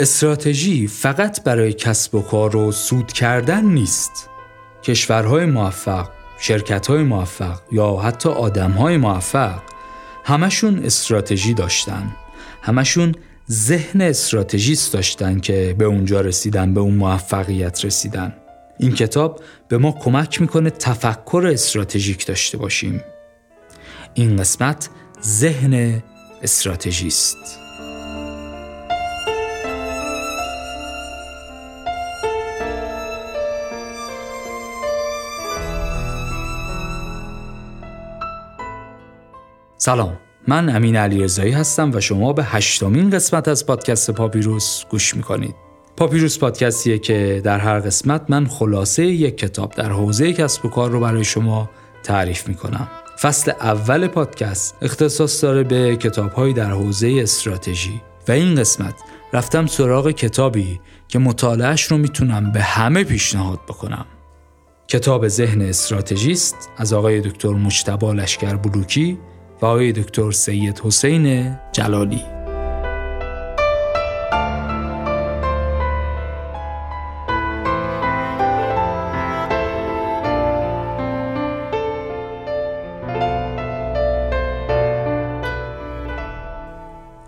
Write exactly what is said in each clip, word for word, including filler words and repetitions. استراتژی فقط برای کسب و کار و سود کردن نیست. کشورهای موفق، شرکت‌های موفق یا حتی آدم‌های موفق همشون استراتژی داشتن. همشون ذهن استراتژیست داشتن که به اونجا رسیدن، به اون موفقیت رسیدن. این کتاب به ما کمک میکنه تفکر استراتژیک داشته باشیم. این قسمت ذهن استراتژیست. سلام، من امین علی هستم و شما به هشتمین قسمت از پادکست پاپیروس گوش میکنید. پاپیروس پادکستیه که در هر قسمت من خلاصه یک کتاب در حوزه کسب و کار رو برای شما تعریف میکنم. فصل اول پادکست اختصاص داره به کتاب‌های در حوزه استراتژی و این قسمت رفتم سراغ کتابی که مطالعهش رو میتونم به همه پیشنهاد بکنم. کتاب ذهن استراتژیست از آقای دکتر مجتبی لشکر بلوکی و آقای دکتر سید حسین جلالی.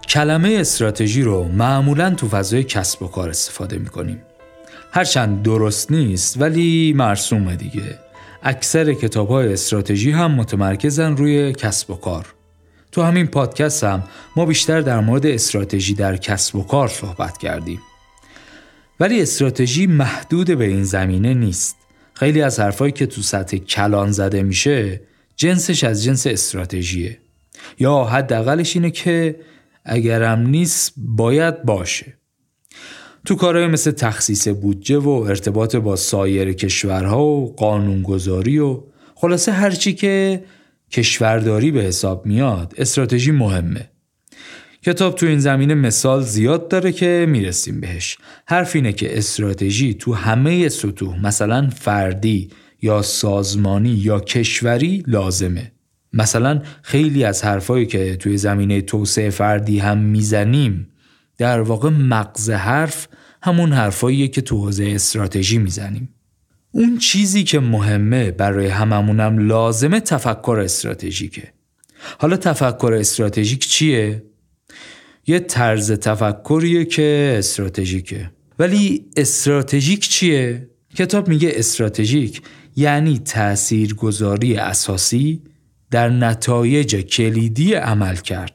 کلمه استراتژی رو معمولاً تو فضای کسب و کار استفاده می‌کنیم. هرچند درست نیست ولی مرسومه دیگه. اکثر کتاب‌های استراتژی هم متمرکزن روی کسب و کار. تو همین پادکست هم ما بیشتر در مورد استراتژی در کسب و کار صحبت کردیم. ولی استراتژی محدود به این زمینه نیست. خیلی از حرفایی که تو سطح کلان زده میشه جنسش از جنس استراتژیه. یا حداقلش اینه که اگرم نیست باید باشه. تو کارهای مثل تخصیص بودجه و ارتباط با سایر کشورها و قانونگذاری و خلاصه هرچی که کشورداری به حساب میاد استراتژی مهمه. کتاب تو این زمینه مثال زیاد داره که میرسیم بهش. حرف اینه که استراتژی تو همه سطوح، مثلا فردی یا سازمانی یا کشوری، لازمه. مثلا خیلی از حرفایی که توی زمینه توسعه فردی هم میزنیم در واقع مغز حرف همون حرفاییه که تو حوزه استراتژی میزنیم. اون چیزی که مهمه برای هممونم لازمه تفکر استراتژیکه. حالا تفکر استراتژیک چیه؟ یه طرز تفکریه که استراتژیکه. ولی استراتژیک چیه؟ کتاب میگه استراتژیک یعنی تاثیرگذاری اساسی در نتایج کلیدی عمل کرد.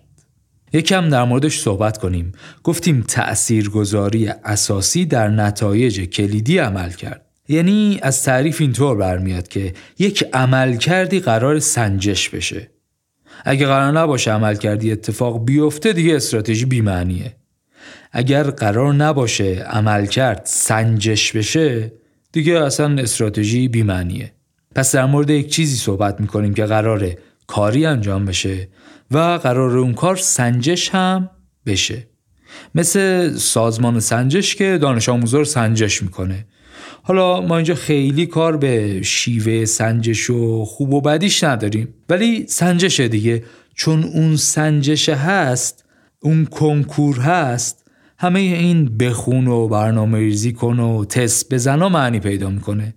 یکم در موردش صحبت کنیم. گفتیم تأثیرگذاری اساسی در نتایج کلیدی عمل کرد. یعنی از تعریف اینطور برمیاد که یک عمل کردی قرار سنجش بشه. اگه قرار نباشه عمل کردی اتفاق بیفته دیگه استراتژی بی‌معنیه. اگر قرار نباشه عمل کرد سنجش بشه دیگه اصلا استراتژی بی‌معنیه. پس در مورد یک چیزی صحبت می‌کنیم که قراره کاری انجام بشه و قراره اون کار سنجش هم بشه. مثل سازمان سنجش که دانش آموزا رو سنجش می‌کنه. حالا ما اینجا خیلی کار به شیوه سنجش و خوب و بدیش نداریم. ولی سنجشه دیگه، چون اون سنجش هست، اون کنکور هست، همه این بخون و برنامه‌ریزی کن و تست بزن معنی پیدا می‌کنه.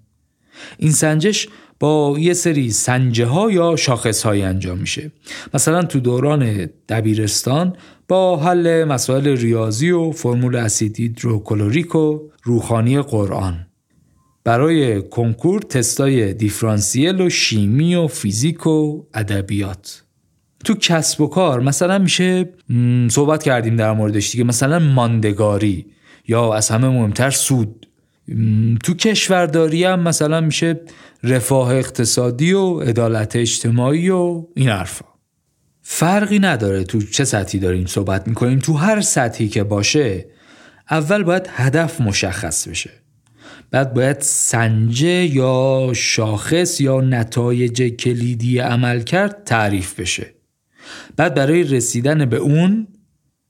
این سنجش با یه سری سنجه ها یا شاخص های انجام میشه. مثلا تو دوران دبیرستان با حل مسائل ریاضی و فرمول اسید هیدروکلوریک و روخانی قرآن. برای کنکور تستای دیفرانسیل و شیمی و فیزیک و ادبیات. تو کسب و کار مثلا میشه صحبت کردیم در موردش دیگه، مثلا ماندگاری یا از همه مهمتر سود. تو کشورداری هم مثلا میشه رفاه اقتصادی و عدالت اجتماعی و این حرفا. فرقی نداره تو چه سطحی داریم صحبت میکنیم، تو هر سطحی که باشه اول باید هدف مشخص بشه، بعد باید سنجه یا شاخص یا نتایج کلیدی عمل کرد تعریف بشه، بعد برای رسیدن به اون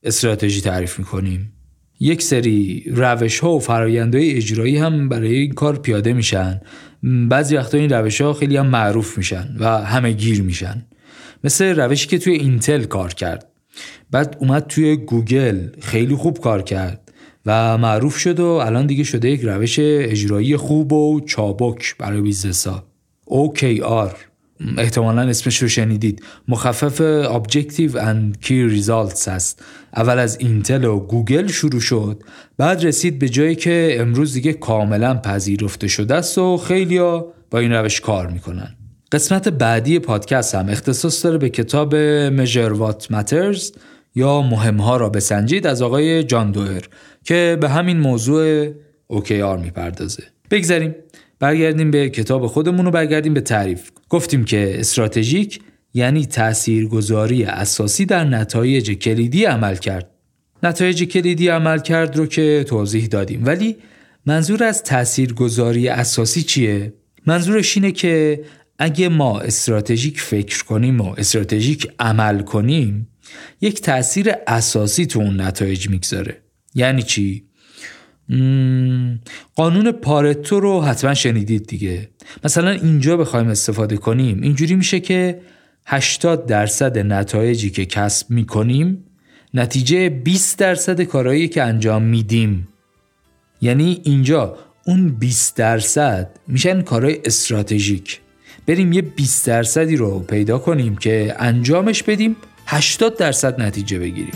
استراتژی تعریف میکنیم. یک سری روش ها و فرآیندهای اجرایی هم برای این کار پیاده میشن. بعضی وقتا این روش ها خیلی هم معروف میشن و همه گیر میشن. مثل روشی که توی اینتل کار کرد، بعد اومد توی گوگل خیلی خوب کار کرد و معروف شد و الان دیگه شده یک روش اجرایی خوب و چابک برای بیزنس‌ها. او کی آر احتمالاً اسمش رو شنیدید، مخفف Objective and Key Results است. اول از اینتل و گوگل شروع شد، بعد رسید به جایی که امروز دیگه کاملاً پذیرفته شده است و خیلی‌ها با این روش کار میکنن. قسمت بعدی پادکست هم اختصاص داره به کتاب Measure What Matters یا مهم‌ها را بسنجید از آقای جان دوئر که به همین موضوع او کی آر میپردازه. بگذاریم برگردیم به کتاب خودمون و برگردیم به تعریف. گفتیم که استراتژیک یعنی تاثیرگذاری اساسی در نتایج کلیدی عمل کرد. نتایج کلیدی عمل کرد رو که توضیح دادیم، ولی منظور از تاثیرگذاری اساسی چیه؟ منظورش اینه که اگه ما استراتژیک فکر کنیم و استراتژیک عمل کنیم، یک تأثیر اساسی تو اون نتایج میگذاره. یعنی چی؟ مم... قانون پارتو رو حتما شنیدید دیگه. مثلا اینجا بخوایم استفاده کنیم، اینجوری میشه که هشتاد درصد نتایجی که کسب میکنیم نتیجه بیست درصد کارهایی که انجام میدیم. یعنی اینجا اون بیست درصد میشن کارهای استراتژیک. بریم یه بیست درصدی رو پیدا کنیم که انجامش بدیم، هشتاد درصد نتیجه بگیریم.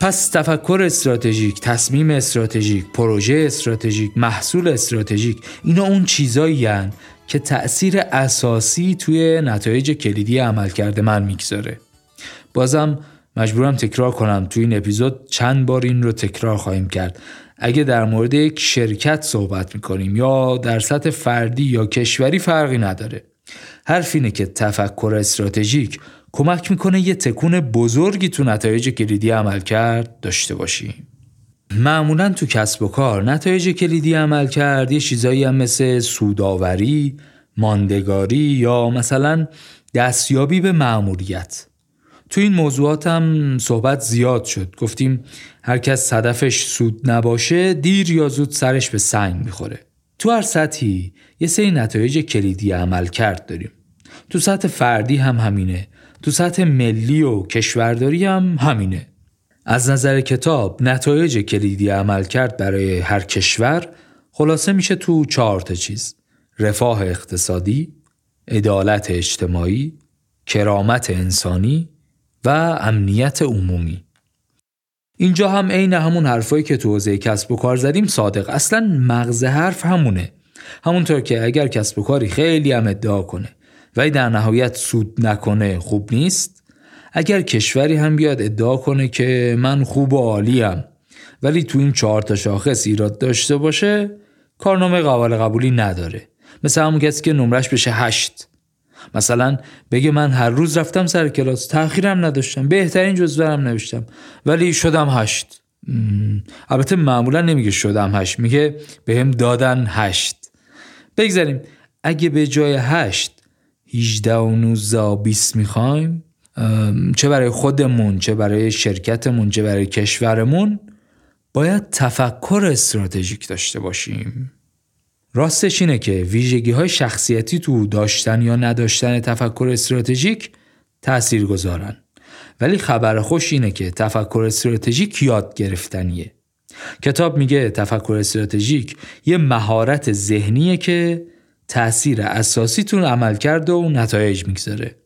پس تفکر استراتژیک، تصمیم استراتژیک، پروژه استراتژیک، محصول استراتژیک، اینا اون چیزایی هن که تأثیر اساسی توی نتایج کلیدی عملکرد من میگذاره. بازم مجبورم تکرار کنم، توی این اپیزود چند بار این رو تکرار خواهیم کرد. اگه در مورد یک شرکت صحبت می‌کنیم یا در سطح فردی یا کشوری فرقی نداره، حرف اینه که تفکر استراتژیک کمک می‌کنه یه تکون بزرگی تو نتایج کلیدی عملکرد داشته باشیم. معمولاً تو کسب و کار نتایج کلیدی عملکرد یه چیزایی هم مثل سودآوری، ماندگاری یا مثلا دستیابی به مأموریت. تو این موضوعات هم صحبت زیاد شد. گفتیم هر کس هدفش سود نباشه، دیر یا زود سرش به سنگ میخوره. تو هر سطحی یه سری نتایج کلیدی عمل کرد داریم. تو سطح فردی هم همینه، تو سطح ملی و کشورداری هم همینه. از نظر کتاب نتایج کلیدی عمل کرد برای هر کشور خلاصه میشه تو چهار تا چیز: رفاه اقتصادی، عدالت اجتماعی، کرامت انسانی و امنیت عمومی. اینجا هم عین همون حرفایی که تو حوزه کسب و کار زدیم صادق. اصلا مغز حرف همونه. همونطور که اگر کسب و کاری خیلی هم ادعا کنه ولی در نهایت سود نکنه خوب نیست، اگر کشوری هم بیاد ادعا کنه که من خوب و عالیم ولی تو این چهار تا شاخص ایراد داشته باشه، کارنامه قابل قبولی نداره. مثل همون کسی که نمرش بشه هشت. مثلا بگه من هر روز رفتم سر کلاس، تأخیرم نداشتم، بهترین جزورم نوشتم ولی شدم هشت. البته معمولا نمیگه شدم هشت، میگه بهم دادن هشت. بگذاریم اگه به جای هشت هجده و نوزده و بیست میخوایم، چه برای خودمون، چه برای شرکتمون، چه برای کشورمون، باید تفکر استراتژیک داشته باشیم. راستش اینه که ویژگی‌های شخصیتی تو داشتن یا نداشتن تفکر استراتژیک تأثیر گذارن. ولی خبر خوش اینه که تفکر استراتژیک یاد گرفتنیه. کتاب میگه تفکر استراتژیک یه مهارت ذهنیه که تأثیر اساسی تو عملکرد و نتایج میگذاره.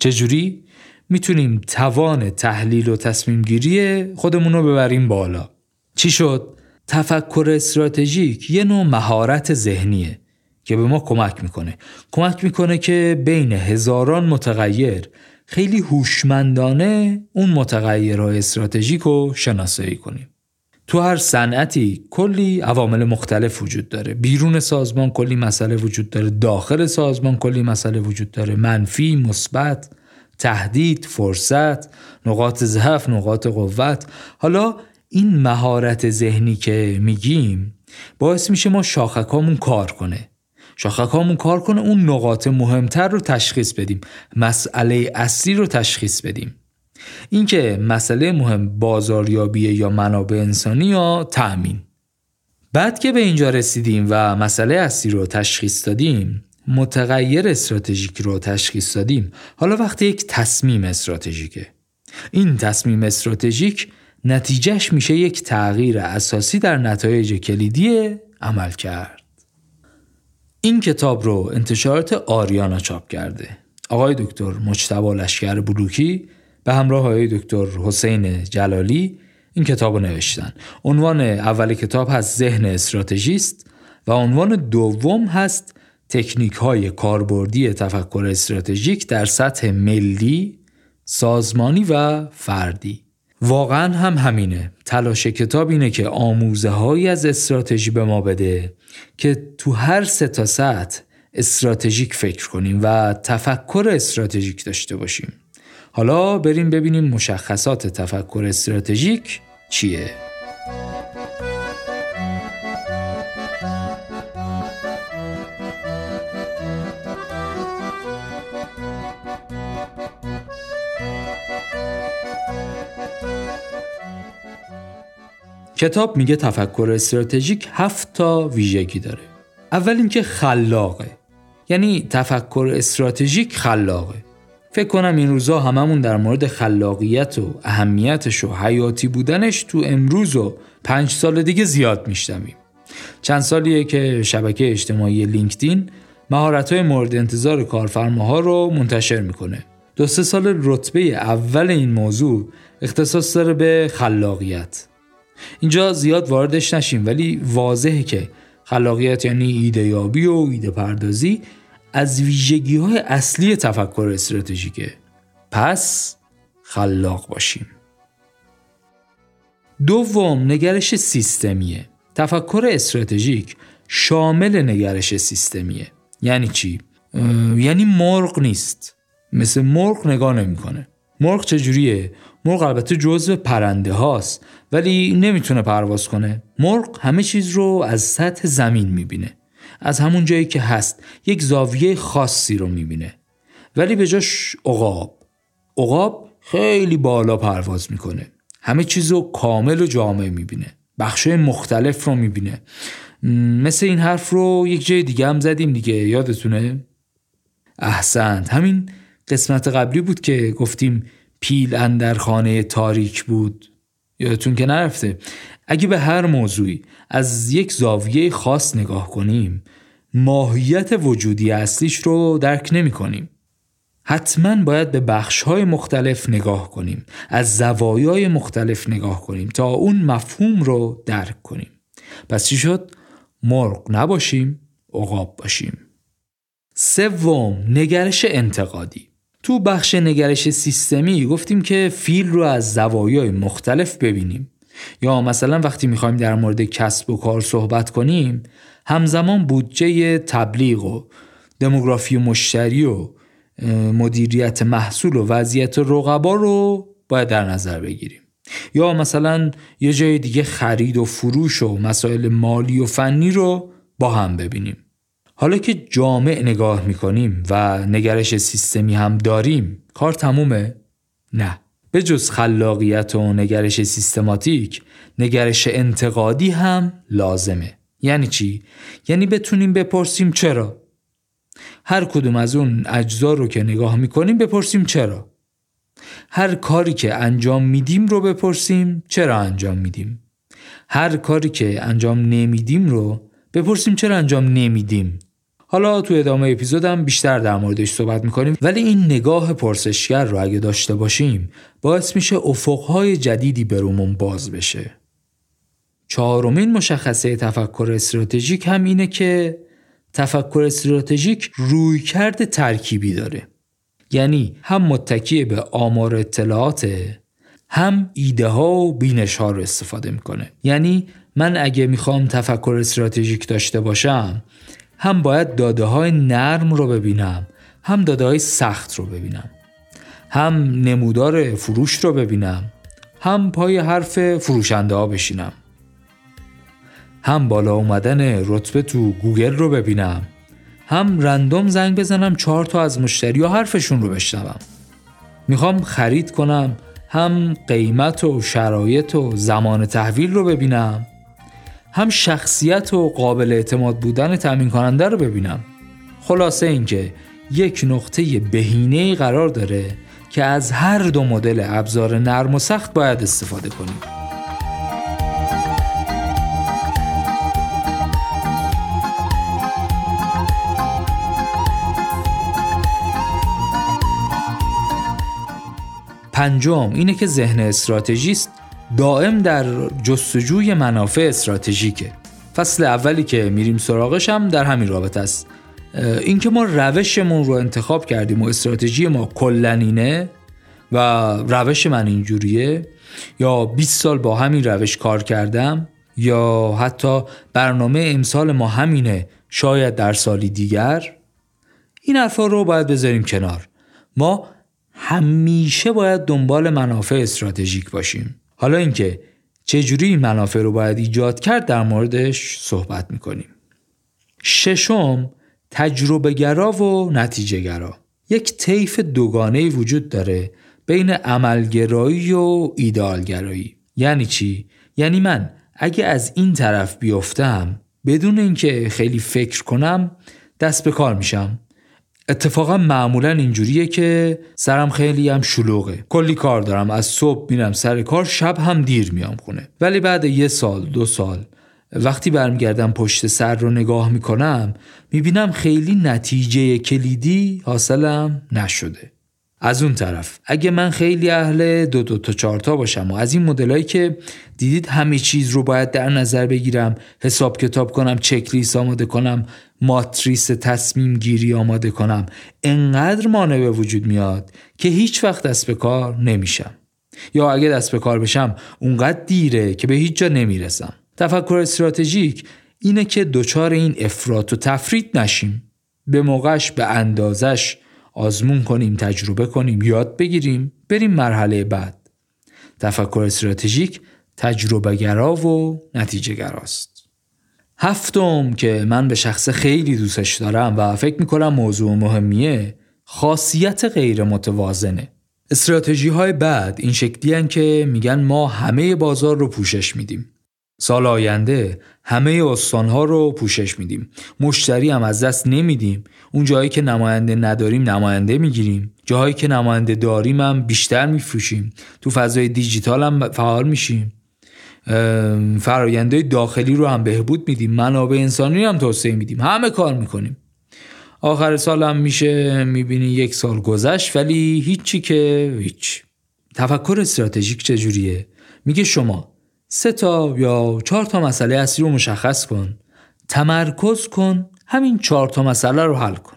چجوری؟ میتونیم توان تحلیل و تصمیم گیری خودمون رو ببریم بالا. چی شد؟ تفکر استراتژیک یه نوع مهارت ذهنیه که به ما کمک میکنه. کمک میکنه که بین هزاران متغیر خیلی هوشمندانه اون متغیرهای استراتژیک رو شناسایی کنیم. تو هر صنعتی کلی عوامل مختلف وجود داره. بیرون سازمان کلی مسئله وجود داره، داخل سازمان کلی مسئله وجود داره، منفی، مثبت، تهدید، فرصت، نقاط ضعف، نقاط قوت. حالا این مهارت ذهنی که میگیم باعث میشه ما شاخکامون کار کنه. شاخکامون کار کنه، اون نقاط مهمتر رو تشخیص بدیم، مسئله اصلی رو تشخیص بدیم. این که مسئله مهم بازاریابیه یا منابع انسانی یا تأمین. بعد که به اینجا رسیدیم و مسئله اصلی رو تشخیص دادیم، متغیر استراتژیک رو تشخیص دادیم، حالا وقت یک تصمیم استراتژیکه. این تصمیم استراتژیک نتیجهش میشه یک تغییر اساسی در نتایج کلیدی عمل کرد. این کتاب رو انتشارات آریانا چاپ کرده. آقای دکتر مجتبی لشکر بلوکی به همراه آقای دکتر حسین جلالی این کتاب رو نوشتن. عنوان اول کتاب هست ذهن استراتژیست و عنوان دوم هست تکنیک‌های کاربردی تفکر استراتژیک در سطح ملی، سازمانی و فردی. واقعا هم همینه. تلاش کتاب اینه که آموزه‌هایی از استراتژی به ما بده که تو هر سه تا سطح استراتژیک فکر کنیم و تفکر استراتژیک داشته باشیم. حالا بریم ببینیم مشخصات تفکر استراتژیک چیه؟ کتاب میگه تفکر استراتژیک هفت تا ویژگی داره. اول اینکه خلاقه. یعنی تفکر استراتژیک خلاقه. فکر کنم این روزا هممون در مورد خلاقیت و اهمیتش و حیاتی بودنش تو امروز و پنج سال دیگه زیاد میشنویم. چند سالیه که شبکه اجتماعی لینکدین مهارت‌های مورد انتظار کارفرماها رو منتشر میکنه. دو سه سال رتبه اول این موضوع اختصاص داره به خلاقیت. اینجا زیاد واردش نشیم، ولی واضحه که خلاقیت یعنی ایده‌یابی و ایده پردازی از ویژگی‌های اصلی تفکر استراتژیکه. پس خلاق باشیم. دوم، نگرش سیستمیه. تفکر استراتژیک شامل نگرش سیستمیه. یعنی چی؟ یعنی مرغ نیست. مثل مرغ نگاه نمی‌کنه. مرغ چجوریه؟ مرغ البته جزو پرنده هاست ولی نمیتونه پرواز کنه. مرغ همه چیز رو از سطح زمین میبینه، از همون جایی که هست. یک زاویه خاصی رو میبینه. ولی به جاش عقاب عقاب خیلی بالا پرواز میکنه، همه چیز رو کامل و جامع میبینه، بخشای مختلف رو میبینه. مثل این حرف رو یک جای دیگه هم زدیم دیگه، یادتونه؟ احسنت، همین قسمت قبلی بود که گفتیم پیل اندر خانه تاریک بود. یادتون که نرفته. اگه به هر موضوعی از یک زاویه خاص نگاه کنیم، ماهیت وجودی اصلیش رو درک نمی کنیم. حتما باید به بخش‌های مختلف نگاه کنیم، از زوایای مختلف نگاه کنیم تا اون مفهوم رو درک کنیم. پس چی شد؟ مرغ نباشیم، عقاب باشیم. سوم، نگرش انتقادی. تو بخش نگرش سیستمی گفتیم که فیل رو از زوایای مختلف ببینیم، یا مثلا وقتی میخوایم در مورد کسب و کار صحبت کنیم، همزمان بودجه تبلیغ و دموگرافی مشتری و مدیریت محصول و وضعیت رقبا رو باید در نظر بگیریم. یا مثلا یه جای دیگه خرید و فروش و مسائل مالی و فنی رو با هم ببینیم. حالا که جامع نگاه میکنیم و نگرش سیستمی هم داریم، کار تمومه؟ نه. به جز خلاقیت و نگرش سیستماتیک، نگرش انتقادی هم لازمه. یعنی چی؟ یعنی بتونیم بپرسیم چرا؟ هر کدوم از اون اجزا رو که نگاه میکنیم بپرسیم چرا؟ هر کاری که انجام میدیم رو بپرسیم چرا انجام میدیم؟ هر کاری که انجام نمیدیم رو بپرسیم چرا انجام نمیدیم؟ حالا تو ادامه اپیزودم بیشتر در موردش صحبت میکنیم، ولی این نگاه پرسشگر رو اگه داشته باشیم باعث میشه افقهای جدیدی برومون باز بشه. چهارمین مشخصه تفکر استراتژیک هم اینه که تفکر استراتژیک رویکرد ترکیبی داره. یعنی هم متکی به آمار اطلاعات، هم ایده ها و بینش ها رو استفاده میکنه. یعنی من اگه میخوام تفکر استراتژیک داشته باشم، هم باید داده های نرم رو ببینم، هم داده های سخت رو ببینم، هم نمودار فروش رو ببینم، هم پای حرف فروشنده ها بشینم، هم بالا اومدن رتبه تو گوگل رو ببینم، هم رندوم زنگ بزنم چهار تا از مشتری ها حرفشون رو بشنوم. میخوام خرید کنم، هم قیمت و شرایط و زمان تحویل رو ببینم، هم شخصیت و قابل اعتماد بودن تامین کننده رو ببینم. خلاصه اینکه یک نقطه بهینه‌ای قرار داره که از هر دو مدل ابزار نرم و سخت باید استفاده کنیم. پنجم اینه که ذهن استراتژیست دائم در جستجوی منافع استراتژیکه. فصل اولی که میریم سراغش هم در همین رابطه است. اینکه ما روشمون رو انتخاب کردیم و استراتژی ما کلاً اینه و روش من اینجوریه، یا بیست سال با همین روش کار کردم، یا حتی برنامه امسال ما همینه، شاید در سالی دیگر. این حرفا رو باید بذاریم کنار. ما همیشه باید دنبال منافع استراتژیک باشیم. حالا اینکه چجوری این منافع رو باید ایجاد کرد، در موردش صحبت میکنیم. ششم، تجربه گرا و نتیجه گرا. یک طیف دوگانه‌ای وجود داره بین عملگرایی و ایدئال گرایی. یعنی چی؟ یعنی من اگه از این طرف بیافتم بدون اینکه خیلی فکر کنم دست به کار میشم. اتفاقا معمولا اینجوریه که سرم خیلی هم شلوغه، کلی کار دارم، از صبح میرم سر کار، شب هم دیر میام خونه. ولی بعد یه سال دو سال وقتی برمیگردم پشت سر رو نگاه میکنم، میبینم خیلی نتیجه کلیدی حاصلم نشده. از اون طرف اگه من خیلی اهل دو دو تا چهار تا باشم و از این مدلایی که دیدید همه چیز رو باید در نظر بگیرم، حساب کتاب کنم، چک لیست آماده کنم، ماتریس تصمیم گیری آماده کنم، انقدر مانع به وجود میاد که هیچ وقت دست به کار نمیشم، یا اگه دست به کار بشم اونقدر دیره که به هیچ جا نمیرسم. تفکر استراتژیک اینه که دوچار این افراط و تفرید نشیم، به موقعش به اندازش آزمون کنیم، تجربه کنیم، یاد بگیریم، بریم مرحله بعد. تفکر استراتژیک تجربه گرا و نتیجه گراست. هفتم که من به شخص خیلی دوستش دارم و فکر میکنم موضوع مهمیه، خاصیت غیر متوازنه. استراتژی های بعد این شکلی هن که میگن ما همه بازار رو پوشش میدیم، سال آینده همه استانها رو پوشش میدیم، مشتری هم از دست نمیدیم، اون جایی که نماینده نداریم نماینده میگیریم، جاهایی که نماینده داریم هم بیشتر میفروشیم، تو فضای دیجیتال هم فعال میشیم، فرآیندهای داخلی رو هم بهبود میدیم، منابع انسانی هم توسعه میدیم، همه کار میکنیم. آخر سال هم میشه میبینی یک سال گذشت ولی هیچی که هیچ. تفکر استراتژیک چجوریه؟ میگه شما سه تا یا چهار تا مسئله اصلی رو مشخص کن، تمرکز کن، همین چهار تا مسئله رو حل کن.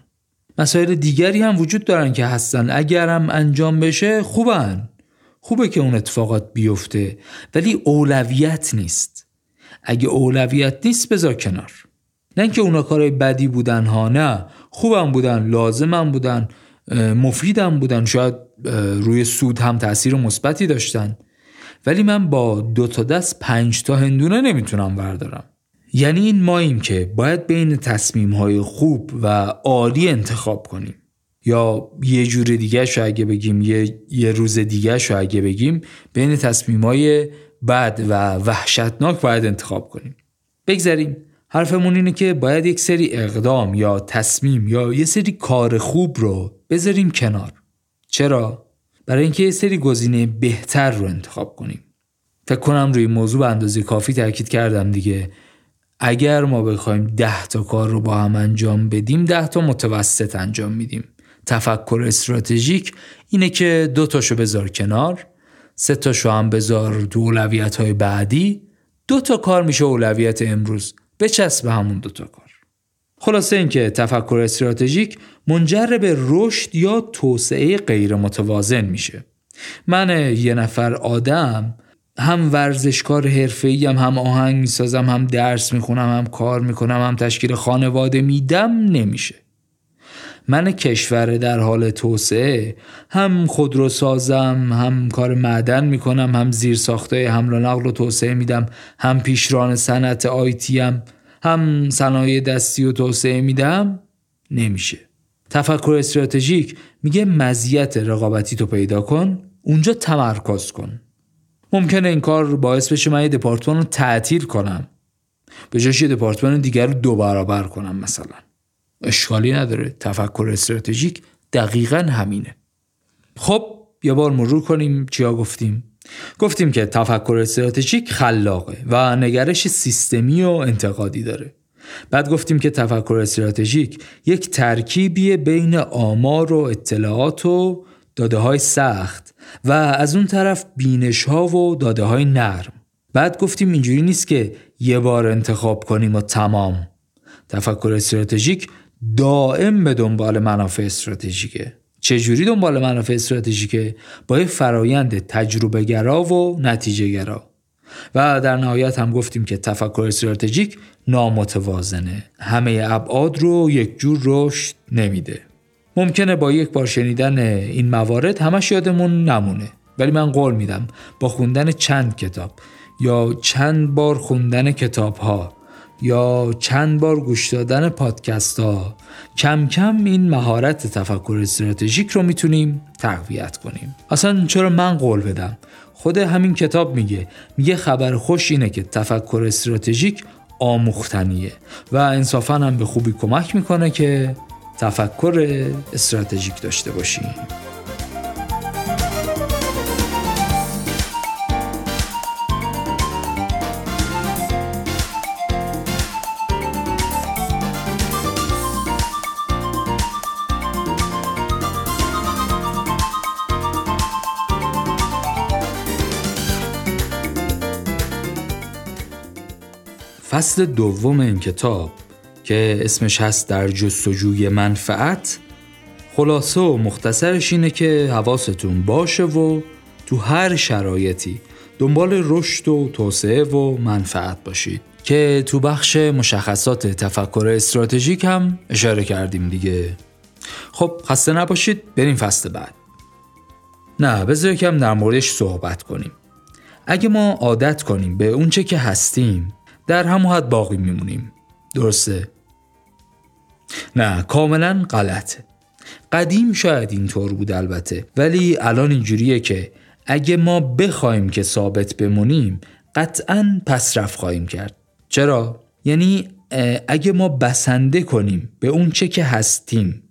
مسائل دیگری هم وجود دارن که هستن، اگرم انجام بشه خوبن، خوبه که اون اتفاقات بیفته، ولی اولویت نیست. اگه اولویت نیست بذار کنار. نه اینکه اونا کارهای بدی بودن ها، نه، خوبم بودن، لازمم بودن، مفیدم بودن، شاید روی سود هم تأثیر مثبتی داشتن، ولی من با دو تا دست پنج تا هندونه نمیتونم بردارم. یعنی این ماییم که باید بین تصمیم‌های خوب و عالی انتخاب کنیم، یا یه جور دیگه شو اگه بگیم، یه, یه روز دیگه شو اگه بگیم، بین تصمیم‌های بد و وحشتناک باید انتخاب کنیم. بگذاریم حرفمون اینه که باید یک سری اقدام یا تصمیم یا یه سری کار خوب رو بذاریم کنار. چرا؟ برای اینکه یه سری گزینه بهتر رو انتخاب کنیم. فکر کنم روی موضوع به اندازه کافی تاکید کردم دیگه. اگر ما بخوایم ده تا کار رو با هم انجام بدیم، ده تا متوسط انجام میدیم. تفکر استراتژیک اینه که دو تاشو بذار کنار، سه تاشو هم بذار تو اولویت‌های بعدی، دو تا کار میشه اولویت امروز، بچسب همون دو تا کار. خلاصه اینکه تفکر استراتژیک منجر به رشد یا توسعه غیر متوازن میشه. من یه نفر آدم هم ورزشکار حرفه‌ای ام، هم آهنگ میسازم، هم درس میخونم، هم کار میکنم، هم تشکیل خانواده میدم، نمیشه. من کشور در حال توسعه هم خودرو سازم، هم کار معدن میکنم، هم زیرساخت‌های حمل و نقل رو توسعه میدم، هم پیشران صنعت آی‌تی ام، هم صنایع دستی و توسعه میدم، نمیشه. تفکر استراتژیک میگه مزیت رقابتی تو پیدا کن، اونجا تمرکز کن. ممکنه این کار باعث بشه من یه دپارتمان رو تعطیل کنم، به جاش یه دپارتمان دیگر رو دو برابر کنم مثلا. اشکالی نداره، تفکر استراتژیک دقیقاً همینه. خب یه بار مرور کنیم چیا گفتیم. گفتیم که تفکر استراتژیک خلاقه و نگرش سیستمی و انتقادی داره. بعد گفتیم که تفکر استراتژیک یک ترکیبیه بین آمار و اطلاعات و داده‌های سخت و از اون طرف بینش‌ها و داده‌های نرم. بعد گفتیم اینجوری نیست که یه بار انتخاب کنیم و تمام. تفکر استراتژیک دائم به دنبال منافع استراتژیکه. چجوری دنبال منافع استراتژیکه؟ با یه فرایند تجربه گرا و نتیجه گرا. و در نهایت هم گفتیم که تفکر استراتژیک نامتوازنه، همه ابعاد رو یک جور رشد نمیده. ممکنه با یک بار شنیدن این موارد همش یادمون نمونه، ولی من قول میدم با خوندن چند کتاب یا چند بار خوندن کتاب ها یا چند بار گوش دادن پادکست ها کم کم این مهارت تفکر استراتژیک رو میتونیم تقویت کنیم. اصلا چرا من قول بدم؟ خود همین کتاب میگه میگه خبر خوش اینه که تفکر استراتژیک آموختنیه و انصافاً هم به خوبی کمک میکنه که تفکر استراتژیک داشته باشیم. فصل دوم این کتاب که اسمش هست در جستجوی منفعت، خلاصه و مختصرش اینه که حواستون باشه و تو هر شرایطی دنبال رشد و توسعه و منفعت باشید که تو بخش مشخصات تفکر استراتژیک هم اشاره کردیم دیگه. خب خسته نباشید، بریم فصل بعد. نه بذار یکم در موردش صحبت کنیم. اگه ما عادت کنیم به اون چه که هستیم در همون حد باقی میمونیم. درسته؟ نه کاملا غلطه. قدیم شاید اینطور بود البته، ولی الان اینجوریه که اگه ما بخوایم که ثابت بمونیم قطعاً پسرف خواهیم کرد. چرا؟ یعنی اگه ما بسنده کنیم به اون چه که هستیم،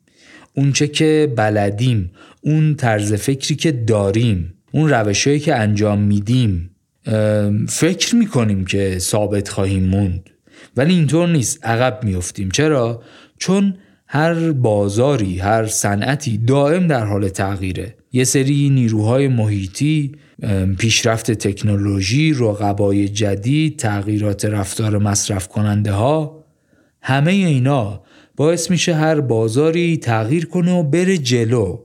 اون چه که بلدیم، اون طرز فکری که داریم، اون روشایی که انجام میدیم، فکر میکنیم که ثابت خواهیم موند. ولی اینطور نیست، عقب میفتیم. چرا؟ چون هر بازاری، هر صنعتی دائم در حال تغییره. یه سری نیروهای محیطی، پیشرفت تکنولوژی، رقبای جدید، تغییرات رفتار مصرف کننده ها، همه اینا باعث میشه هر بازاری تغییر کنه و بره جلو.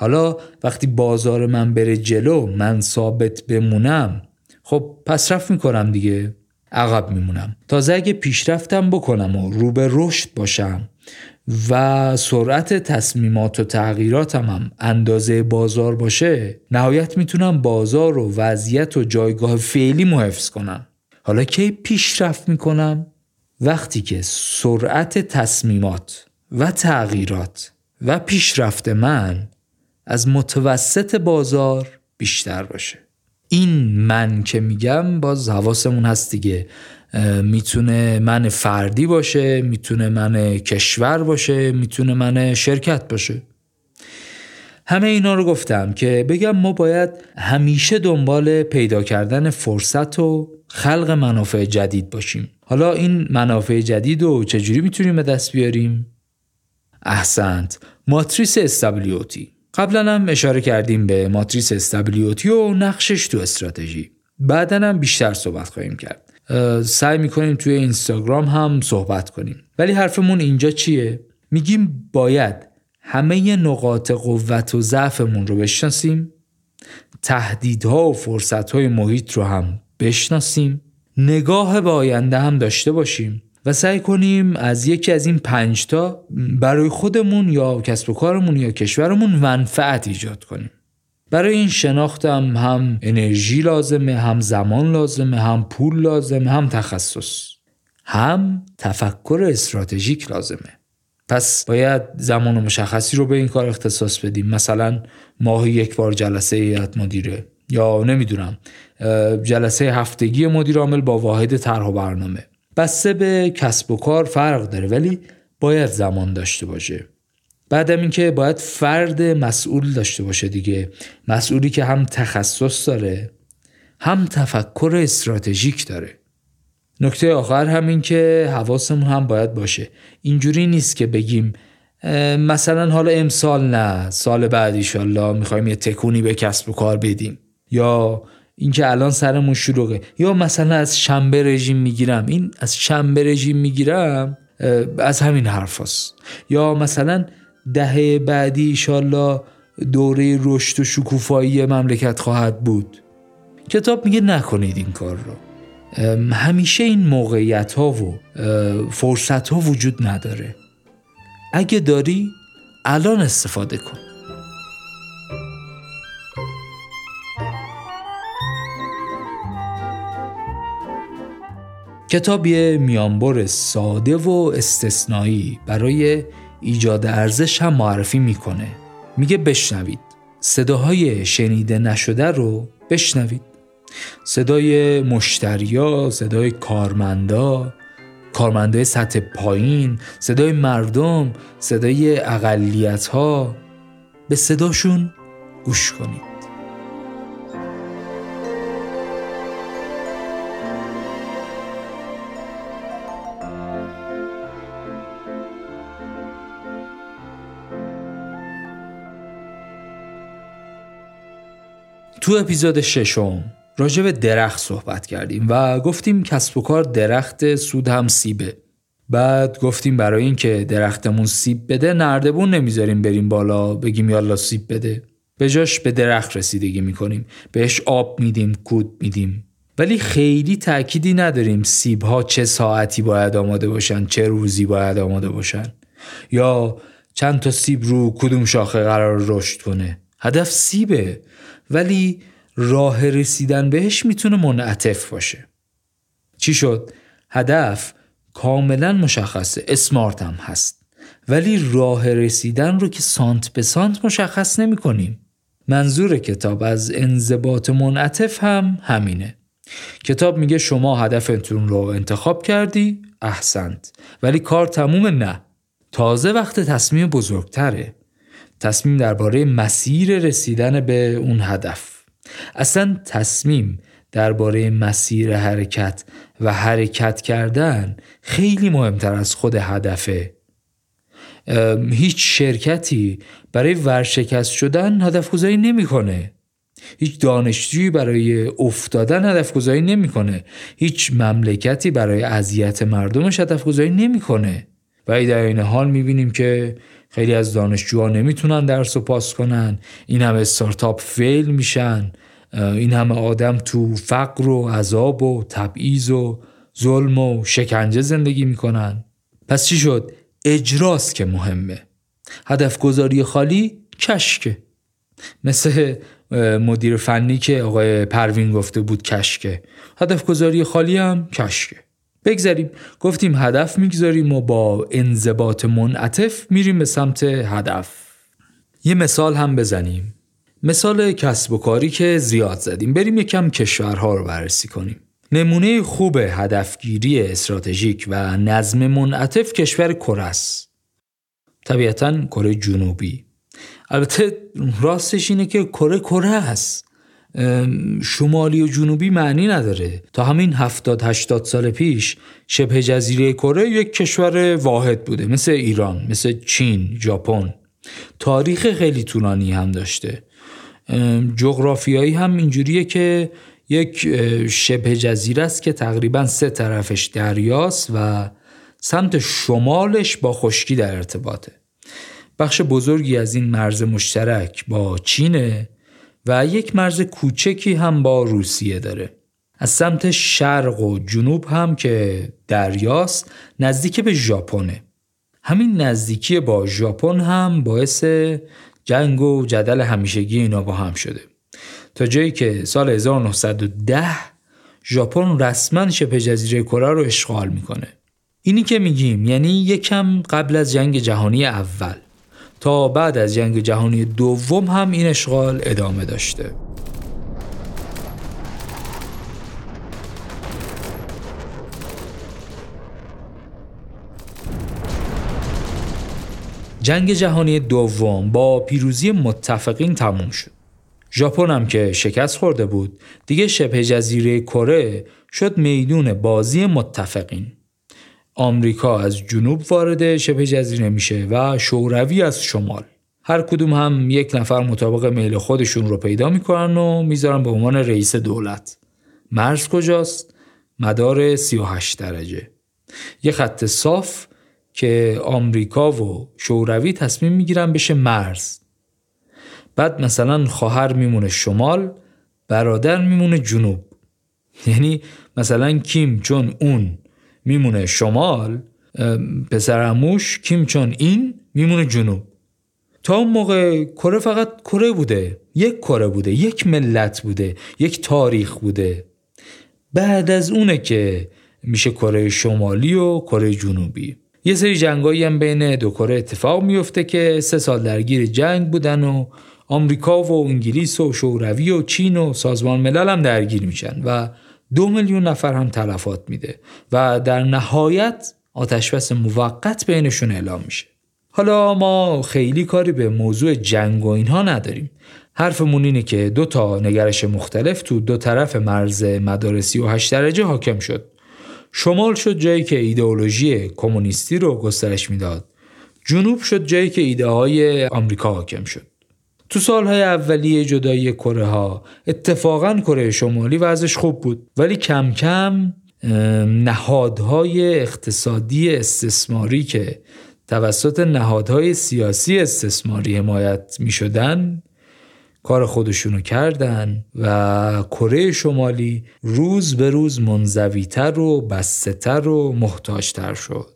حالا وقتی بازار من بره جلو، من ثابت بمونم، خب پسرفت میکنم دیگه، عقب میمونم. تازه اگه پیشرفتم بکنم و رو به رشد باشم و سرعت تصمیمات و تغییراتم هم اندازه بازار باشه، نهایت میتونم بازار و وضعیت و جایگاه فعلیمو حفظ کنم. حالا کی پیشرفت میکنم؟ وقتی که سرعت تصمیمات و تغییرات و پیشرفت من از متوسط بازار بیشتر باشه. این من که میگم باز حواسمون هست دیگه، میتونه من فردی باشه، میتونه من کشور باشه، میتونه من شرکت باشه. همه اینا رو گفتم که بگم ما باید همیشه دنبال پیدا کردن فرصت و خلق منافع جدید باشیم. حالا این منافع جدید رو چجوری میتونیم به دست بیاریم؟ احسنت، ماتریس استابیلیتی. قبلا هم اشاره کردیم به ماتریس استابیلیتی و نقشش تو استراتژی. بعدا هم بیشتر صحبت خواهیم کرد. سعی میکنیم توی اینستاگرام هم صحبت کنیم. ولی حرفمون اینجا چیه؟ میگیم باید همه نقاط قوت و ضعفمون رو بشناسیم، تهدیدها و فرصتهای محیط رو هم بشناسیم، نگاه به آینده هم داشته باشیم و سعی کنیم از یکی از این پنج تا برای خودمون یا کسب و کارمون یا کشورمون منفعت ایجاد کنیم. برای این شناختم هم انرژی لازمه، هم زمان لازمه، هم پول لازمه، هم تخصص، هم تفکر استراتژیک لازمه. پس باید زمان مشخصی رو به این کار اختصاص بدیم، مثلا ماهی یک بار جلسه هیئت مدیره یا نمیدونم جلسه هفتگی مدیر عامل با واحد طرح و برنامه. بسته به کسب و کار فرق داره ولی باید زمان داشته باشه. بعدم این که باید فرد مسئول داشته باشه دیگه، مسئولی که هم تخصص داره هم تفکر استراتژیک داره. نکته آخر همین که حواسمون هم باید باشه، اینجوری نیست که بگیم مثلا حالا امسال نه، سال بعد ایشالله میخوایم یه تکونی به کسب و کار بدیم، یا اینکه الان سرمون شلوغه، یا مثلا از شنبه رژیم میگیرم. این از شنبه رژیم میگیرم از همین حرف هست. یا مثلا دهه بعدی ایشالله دوره رشد و شکوفایی مملکت خواهد بود. کتاب میگه نکنید این کار رو. همیشه این موقعیت ها و فرصت ها وجود نداره. اگه داری الان استفاده کن. کتاب یه میانبر ساده و استثنایی برای ایجاد ارزش هم معرفی میکنه. میگه بشنوید، صداهای شنیده نشده رو بشنوید. صدای مشتریا، صدای کارمندا، کارمندای سطح پایین، صدای مردم، صدای اقلیت‌ها، به صداشون گوش کنید. تو اپیزود ششم راجع به درخت صحبت کردیم و گفتیم کسب و کار درخت، سود هم سیبه. بعد گفتیم برای این که درختمون سیب بده نردبون نمیذاریم بریم بالا بگیم یالا سیب بده، به جاش به درخت رسیدگی میکنیم، بهش آب میدیم، کود میدیم، ولی خیلی تأکیدی نداریم سیبها چه ساعتی باید آماده باشن، چه روزی باید آماده باشن، یا چند تا سیب رو کدوم شاخه قرار رشد کنه. هدف سیبه ولی راه رسیدن بهش میتونه منعطف باشه. چی شد؟ هدف کاملا مشخصه، اسمارت هم هست، ولی راه رسیدن رو که سانت به سانت مشخص نمی کنیم. منظور کتاب از انضباط منعطف هم همینه. کتاب میگه شما هدفتون رو انتخاب کردی، احسنت، ولی کار تمومه نه. تازه وقت تصمیم بزرگتره، تصمیم درباره مسیر رسیدن به اون هدف. اصلا تصمیم درباره مسیر حرکت و حرکت کردن خیلی مهمتر از خود هدفه. هیچ شرکتی برای ورشکست شدن هدفگذاری نمی کنه. هیچ دانشجویی برای افتادن هدفگذاری نمی کنه. هیچ مملکتی برای اذیت مردمش هدفگذاری نمی کنه. و در این حال می بینیم که خیلی از دانشجوها نمیتونن درس رو پاس کنن، این همه استارتاپ فیل میشن، این همه آدم تو فقر و عذاب و تبعیض و ظلم و شکنجه زندگی میکنن. پس چی شد؟ اجراست که مهمه. هدف گذاری خالی کشکه. مثل مدیر فنی که آقای پروین گفته بود کشکه، هدف گذاری خالی هم کشکه. بگذاریم، گفتیم هدف میگذاریم و با انضباط منعطف میریم به سمت هدف. یه مثال هم بزنیم، مثال کسب و کاری که زیاد زدیم. بریم یکم کشورها رو بررسی کنیم. نمونه خوب هدفگیری استراتژیک و نظم منعطف کشور کره است، طبیعتاً کره جنوبی. البته راستش اینه که کره کره است، شمالی و جنوبی معنی نداره. تا همین هفتاد هشتاد سال پیش شبه جزیره کره یک کشور واحد بوده، مثل ایران، مثل چین، ژاپن. تاریخ خیلی طولانی هم داشته. جغرافیایی هم اینجوریه که یک شبه جزیره است که تقریبا سه طرفش دریاست و سمت شمالش با خشکی در ارتباطه. بخش بزرگی از این مرز مشترک با چینه و یک مرز کوچکی هم با روسیه داره. از سمت شرق و جنوب هم که دریاست نزدیک به ژاپنه. همین نزدیکی با ژاپن هم باعث جنگ و جدل همیشگی اینا با هم شده، تا جایی که سال هزار و نهصد و ده ژاپن رسما شبه جزیره کره رو اشغال میکنه. اینی که میگیم یعنی یکم قبل از جنگ جهانی اول تا بعد از جنگ جهانی دوم هم این اشغال ادامه داشته. جنگ جهانی دوم با پیروزی متفقین تموم شد. ژاپن هم که شکست خورده بود، دیگه شبه جزیره کره شد میدون بازی متفقین. آمریکا از جنوب وارد شبه جزیره میشه و شوروی از شمال. هر کدوم هم یک نفر مطابق میل خودشون رو پیدا میکنن و میذارن به عنوان رئیس دولت. مرز کجاست؟ مدار سی و هشت درجه. یه خط صاف که آمریکا و شوروی تصمیم میگیرن بشه مرز. بعد مثلا خواهر میمونه شمال، برادر میمونه جنوب. یعنی مثلا کیم چون اون میمونه شمال، پسر عموش کیم چون این میمونه جنوب. تا اون موقع کره فقط کره بوده، یک کره بوده، یک ملت بوده، یک تاریخ بوده. بعد از اونه که میشه کره شمالی و کره جنوبی. یه سری جنگایی هم بین دو کره اتفاق میفته که سه سال درگیر جنگ بودن و آمریکا و انگلیس و شوروی و چین و سازمان ملل هم درگیر میشن و دو میلیون نفر هم تلفات میده و در نهایت آتش بس موقت بینشون اعلام میشه. حالا ما خیلی کاری به موضوع جنگ و اینها نداریم. حرفمون اینه که دو تا نگرش مختلف تو دو طرف مرز مدار سی و هشت درجه حاکم شد. شمال شد جایی که ایدئولوژی کمونیستی رو گسترش میداد. جنوب شد جایی که ایده های آمریکا حاکم شد. تو سالهای اولیه جدایی کره ها اتفاقاً کره شمالی وضعش خوب بود، ولی کم کم نهادهای اقتصادی استثماری که توسط نهادهای سیاسی استثماری حمایت می شدن کار خودشونو کردن و کره شمالی روز به روز منزویتر و بسته‌تر و محتاجتر شد.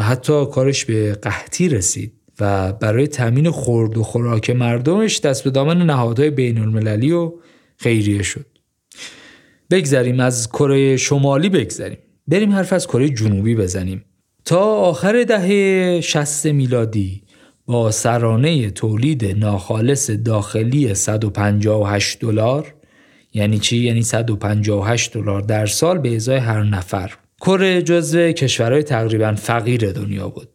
حتی کارش به قحطی رسید و برای تامین خورد و خوراک مردمش دست به دامن نهادهای بین المللی و خیریه شد. بگذریم از کره شمالی، بگذریم بریم حرف از کره جنوبی بزنیم. تا آخر دهه شصت میلادی با سرانه تولید ناخالص داخلی صد و پنجاه و هشت دلار، یعنی چی؟ یعنی صد و پنجاه و هشت دلار در سال به ازای هر نفر، کره جزو کشورهای تقریبا فقیر دنیا بود.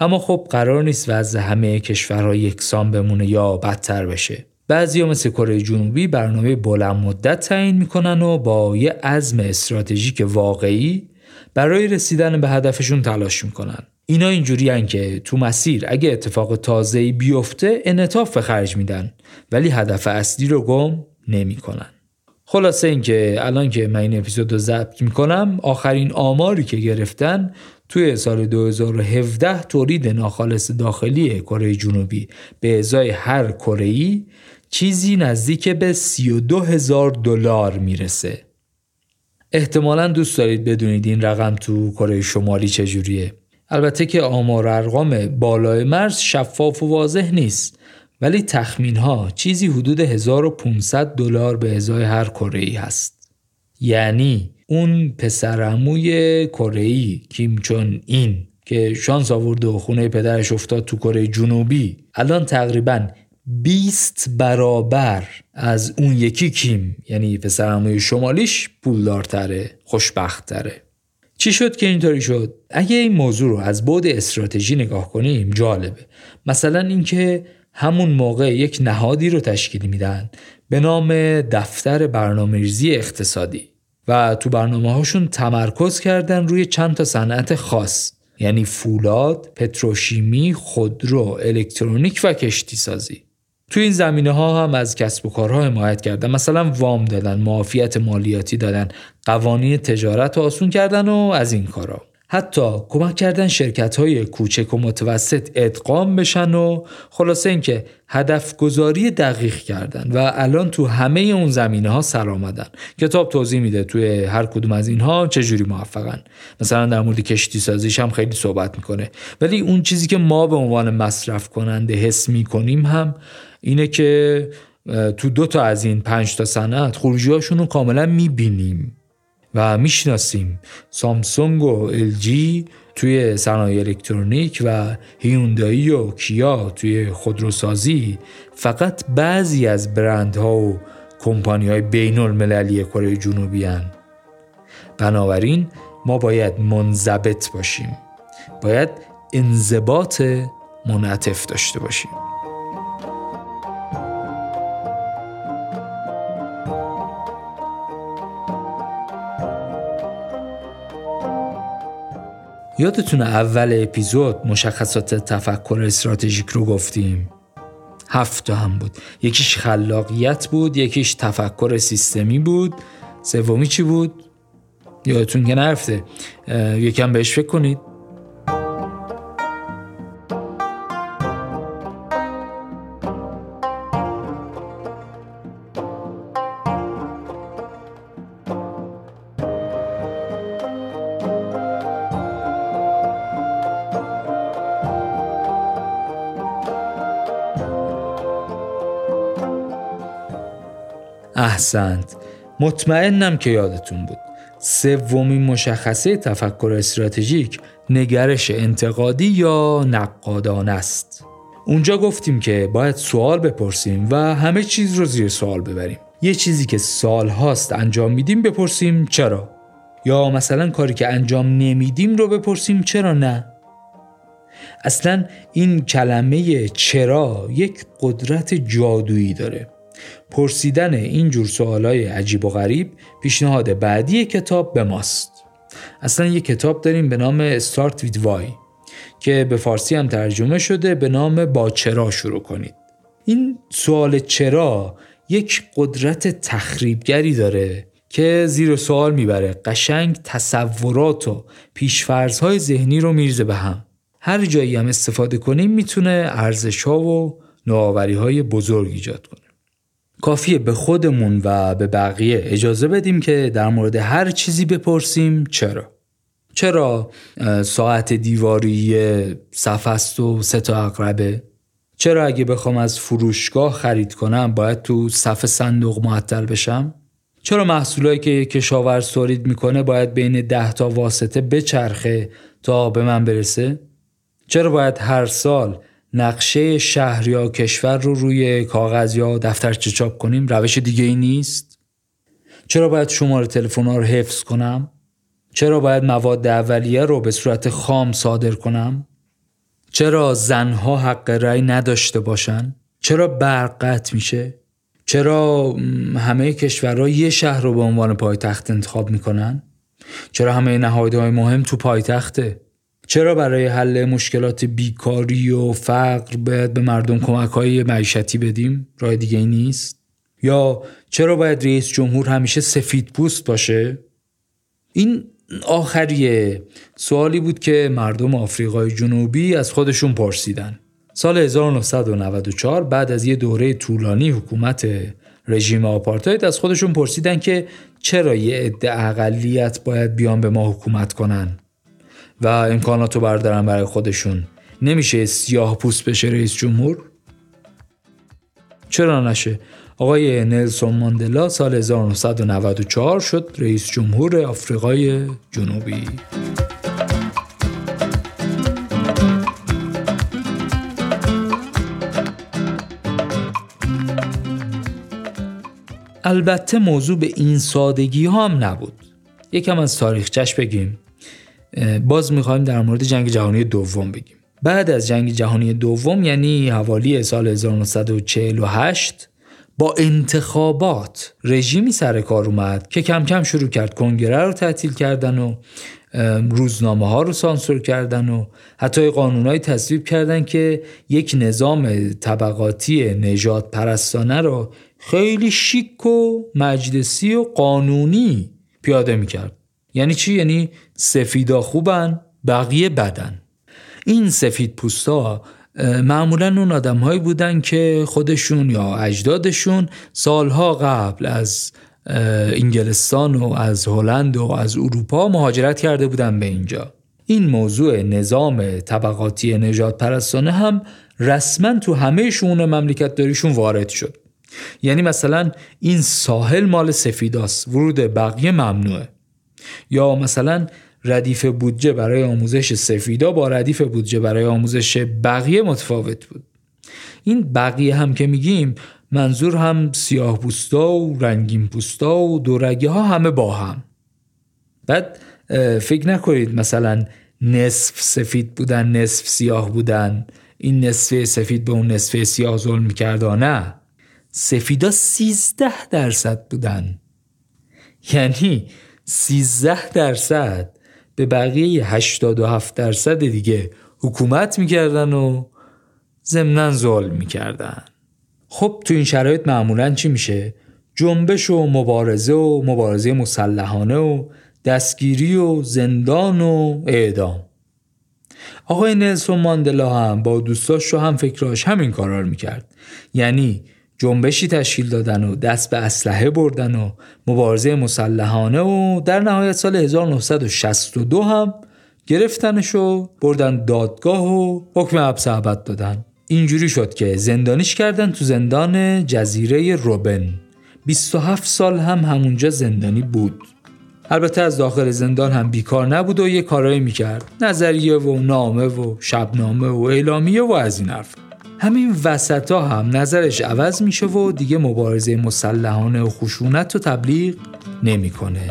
اما خب قرار نیست وضع همه کشورها یکسان بمونه یا بدتر بشه. بعضیا مثل کره جنوبی برنامه بلند مدت تعیین میکنن و با یه عزم استراتژیک واقعی برای رسیدن به هدفشون تلاش میکنن. اینا اینجوریان که تو مسیر اگه اتفاق تازه‌ای بیفته انعطاف به خرج میدن، ولی هدف اصلی رو گم نمیکنن. خلاصه اینکه الان که من این اپیزود رو ضبط میکنم، آخرین آماری که گرفتن توی سال دو هزار و هفده تولید ناخالص داخلی کره جنوبی به ازای هر کره‌ای چیزی نزدیک به سی و دو هزار دلار میرسه. احتمالاً دوست دارید بدونید این رقم تو کره شمالی چجوریه. البته که آمار ارقام بالای مرز شفاف و واضح نیست، ولی تخمین‌ها چیزی حدود هزار و پانصد دلار به ازای هر کره‌ای هست. یعنی اون پسرعموی کره‌ای کیم چون این که شانس آورد و خونه پدرش افتاد تو کره جنوبی، الان تقریباً بیست برابر از اون یکی کیم، یعنی پسرعموی شمالیش، پولدارتره، خوشبخت‌تره. چی شد که اینطوری شد؟ اگه این موضوع رو از بعد استراتژی نگاه کنیم جالبه. مثلا اینکه همون موقع یک نهادی رو تشکیل میدن به نام دفتر برنامه‌ریزی اقتصادی و تو برنامه‌هاشون تمرکز کردن روی چند تا صنعت خاص، یعنی فولاد، پتروشیمی، خودرو، الکترونیک و کشتی سازی. تو این زمینه ها هم از کسب و کارها حمایت کردن، مثلا وام دادن، معافیت مالیاتی دادن، قوانین تجارت رو آسون کردن و از این کارا. حتی کمک کردن شرکت های کوچک و متوسط ادغام بشن و خلاصه اینکه هدف گذاری دقیق کردن و الان تو همه اون زمینه ها سر آمدن. کتاب توضیح میده توی هر کدوم از اینها چجوری موفقن. مثلا در مورد کشتی سازیش هم خیلی صحبت میکنه، ولی اون چیزی که ما به عنوان مصرف کننده حس میکنیم هم اینه که تو دو تا از این پنج تا صنعت خروجی‌هاشون رو کاملا میبینیم و میشناسیم. سامسونگ و ال جی توی صنایع الکترونیک و هیوندای و کیا توی خودروسازی فقط بعضی از برندها و کمپانی‌های بین‌المللی کره جنوبی هن. بنابراین ما باید منضبط باشیم، باید انضباط منعطف داشته باشیم. یادتونه اول اپیزود مشخصات تفکر استراتژیک رو گفتیم؟ هفت تا هم بود. یکیش خلاقیت بود، یکیش تفکر سیستمی بود، سومی چی بود؟ یادتون که نرفته، یکم بهش فکر کنید. احسنت، مطمئنم که یادتون بود. سومین مشخصه تفکر استراتژیک نگرش انتقادی یا نقادانه است. اونجا گفتیم که باید سوال بپرسیم و همه چیز رو زیر سوال ببریم. یه چیزی که سال‌هاست انجام میدیم بپرسیم چرا؟ یا مثلا کاری که انجام نمیدیم رو بپرسیم چرا نه؟ اصلا این کلمه چرا یک قدرت جادویی داره. پرسیدن اینجور سوالای عجیب و غریب پیشنهاد بعدی کتاب به ماست. اصلا یه کتاب داریم به نام Start with Why که به فارسی هم ترجمه شده به نام با چرا شروع کنید. این سوال چرا یک قدرت تخریبگری داره که زیر سوال میبره، قشنگ تصورات و پیشفرض‌های ذهنی رو میرزه به هم. هر جایی هم استفاده کنیم میتونه ارزش‌ها و نوآوری‌های بزرگ ایجاد کنه. کافیه به خودمون و به بقیه اجازه بدیم که در مورد هر چیزی بپرسیم چرا. چرا ساعت دیواری صفحه است و سه تا عقربه؟ چرا اگه بخوام از فروشگاه خرید کنم باید تو صف صندوق معطل بشم؟ چرا محصولایی که کشاورز تولید میکنه باید بین ده تا واسطه بچرخه تا به من برسه؟ چرا باید هر سال نقشه شهر یا کشور رو روی کاغذ یا دفترچه چاپ کنیم؟ روش دیگه ای نیست؟ چرا باید شماره تلفن‌ها رو حفظ کنم؟ چرا باید مواد اولیه رو به صورت خام صادر کنم؟ چرا زنها حق رأی نداشته باشن؟ چرا برق قطع میشه؟ چرا همه کشورها یه شهر رو به عنوان پایتخت انتخاب میکنن؟ چرا همه نهادهای مهم تو پایتخته؟ چرا برای حل مشکلات بیکاری و فقر باید به مردم کمک‌های معیشتی بدیم؟ راه دیگه‌ای نیست؟ یا چرا باید رئیس جمهور همیشه سفیدپوست باشه؟ این آخریه سوالی بود که مردم آفریقای جنوبی از خودشون پرسیدن. سال هزار و نهصد و نود و چهار بعد از یه دوره طولانی حکومت رژیم آپارتاید از خودشون پرسیدن که چرا یه عده اقلیت باید بیان به ما حکومت کنن؟ و امکاناتو بردارن برای خودشون. نمیشه سیاه پوست بشه رئیس جمهور؟ چرا نشه؟ آقای نیلسون ماندلا سال هزار و نهصد و نود و چهار شد رئیس جمهور آفریقای جنوبی. البته موضوع به این سادگی ها هم نبود. یکم از تاریخچش بگیم. باز میخوایم در مورد جنگ جهانی دوم بگیم. بعد از جنگ جهانی دوم یعنی حوالی سال هزار و نهصد و چهل و هشت با انتخابات رژیمی سر کار اومد که کم کم شروع کرد کنگره رو تعطیل کردن و روزنامه ها رو سانسور کردن و حتی قانونای تصویب کردن که یک نظام طبقاتی نژاد پرستانه رو خیلی شیک و مجلسی و قانونی پیاده میکرد. یعنی چی؟ یعنی سفیدا خوبن بقیه بدن. این سفید پوستا معمولا اون آدم هایی بودن که خودشون یا اجدادشون سالها قبل از انگلستان و از هلند و از اروپا مهاجرت کرده بودن به اینجا. این موضوع نظام طبقاتی نژاد پرستانه هم رسما تو همه شون مملکت داریشون وارد شد. یعنی مثلا این ساحل مال سفیداست، ورود بقیه ممنوعه. یا مثلا ردیف بودجه برای آموزش سفیدا با ردیف بودجه برای آموزش بقیه متفاوت بود. این بقیه هم که میگیم منظور هم سیاه پوستا و رنگین پوستا و دورگی ها همه با هم. بعد فکر نکنید مثلا نصف سفید بودن نصف سیاه بودن، این نصفه سفید به اون نصفه سیاه ظلم می‌کرد، نه، سفیدا سیزده درصد بودن، یعنی سیزده درصد به بقیه هشتاد و هفت درصد دیگه حکومت میکردن و ضمناً ظلم میکردن. خب تو این شرایط معمولاً چی میشه؟ جنبش و مبارزه و مبارزه مسلحانه و دستگیری و زندان و اعدام. آقای نیلسون ماندلا هم با دوستاش و هم فکراش همین کارا رو میکرد، یعنی جنبشی تشکیل دادن و دست به اسلحه بردن و مبارزه مسلحانه و در نهایت سال هزار و نهصد و شصت و دو هم گرفتنش و بردن دادگاه و حکم حبس ابد دادن. اینجوری شد که زندانیش کردن تو زندان جزیره روبن، بیست و هفت سال هم همونجا زندانی بود. البته از داخل زندان هم بیکار نبود و یه کارایی میکرد، نظریه و نامه و شبنامه و اعلامیه و از این حرف. همین وسط ها هم نظرش عوض میشه و دیگه مبارزه مسلحانه و خشونت رو تبلیغ نمیکنه.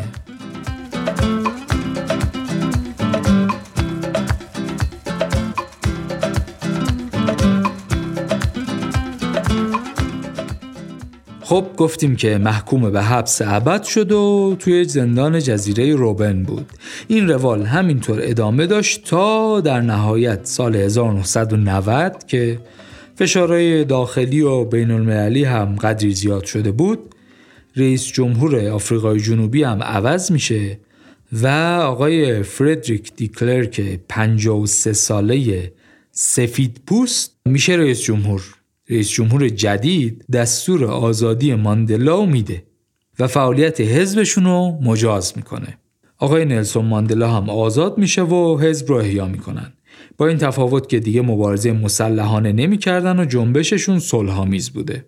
خب گفتیم که محکوم به حبس ابد شد و توی زندان جزیره روبن بود. این روال همینطور ادامه داشت تا در نهایت سال هزار و نهصد و نود که فشارهای داخلی و بین المللی هم قدری زیاد شده بود، رئیس جمهور آفریقای جنوبی هم عوض میشه و آقای فردریک دیکلرک پنجاه و سه ساله سفید پوست میشه رئیس جمهور. رئیس جمهور جدید دستور آزادی ماندلا میده و فعالیت حزبشون رو مجاز میکنه. آقای نیلسون ماندلا هم آزاد میشه و حزب رو احیا میکنن، با این تفاوت که دیگه مبارزه مسلحانه نمیکردن و جنبششون صلح‌آمیز بوده.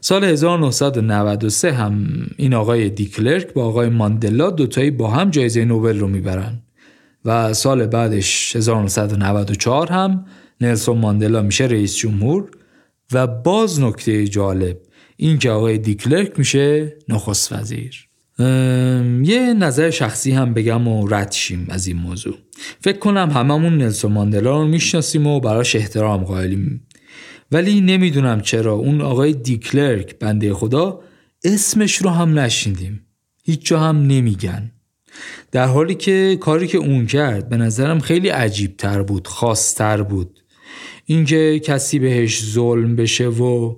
سال هزار و نهصد و نود و سه هم این آقای دیکلرک با آقای ماندلا دوتایی با هم جایزه نوبل رو میبرن و سال بعدش هزار و نهصد و نود و چهار هم نیلسون ماندلا میشه رئیس جمهور و باز نکته جالب این که آقای دیکلرک میشه نخست وزیر. یه نظر شخصی هم بگم و رد شیم از این موضوع. فکر کنم هممون نیلسون ماندلا رو میشناسیم و براش احترام قائلیم، ولی نمیدونم چرا اون آقای دیکلرک بنده خدا اسمش رو هم نشنیدیم، هیچ جا هم نمیگن، در حالی که کاری که اون کرد به نظرم خیلی عجیب تر بود، خاص تر بود. اینکه کسی بهش ظلم بشه و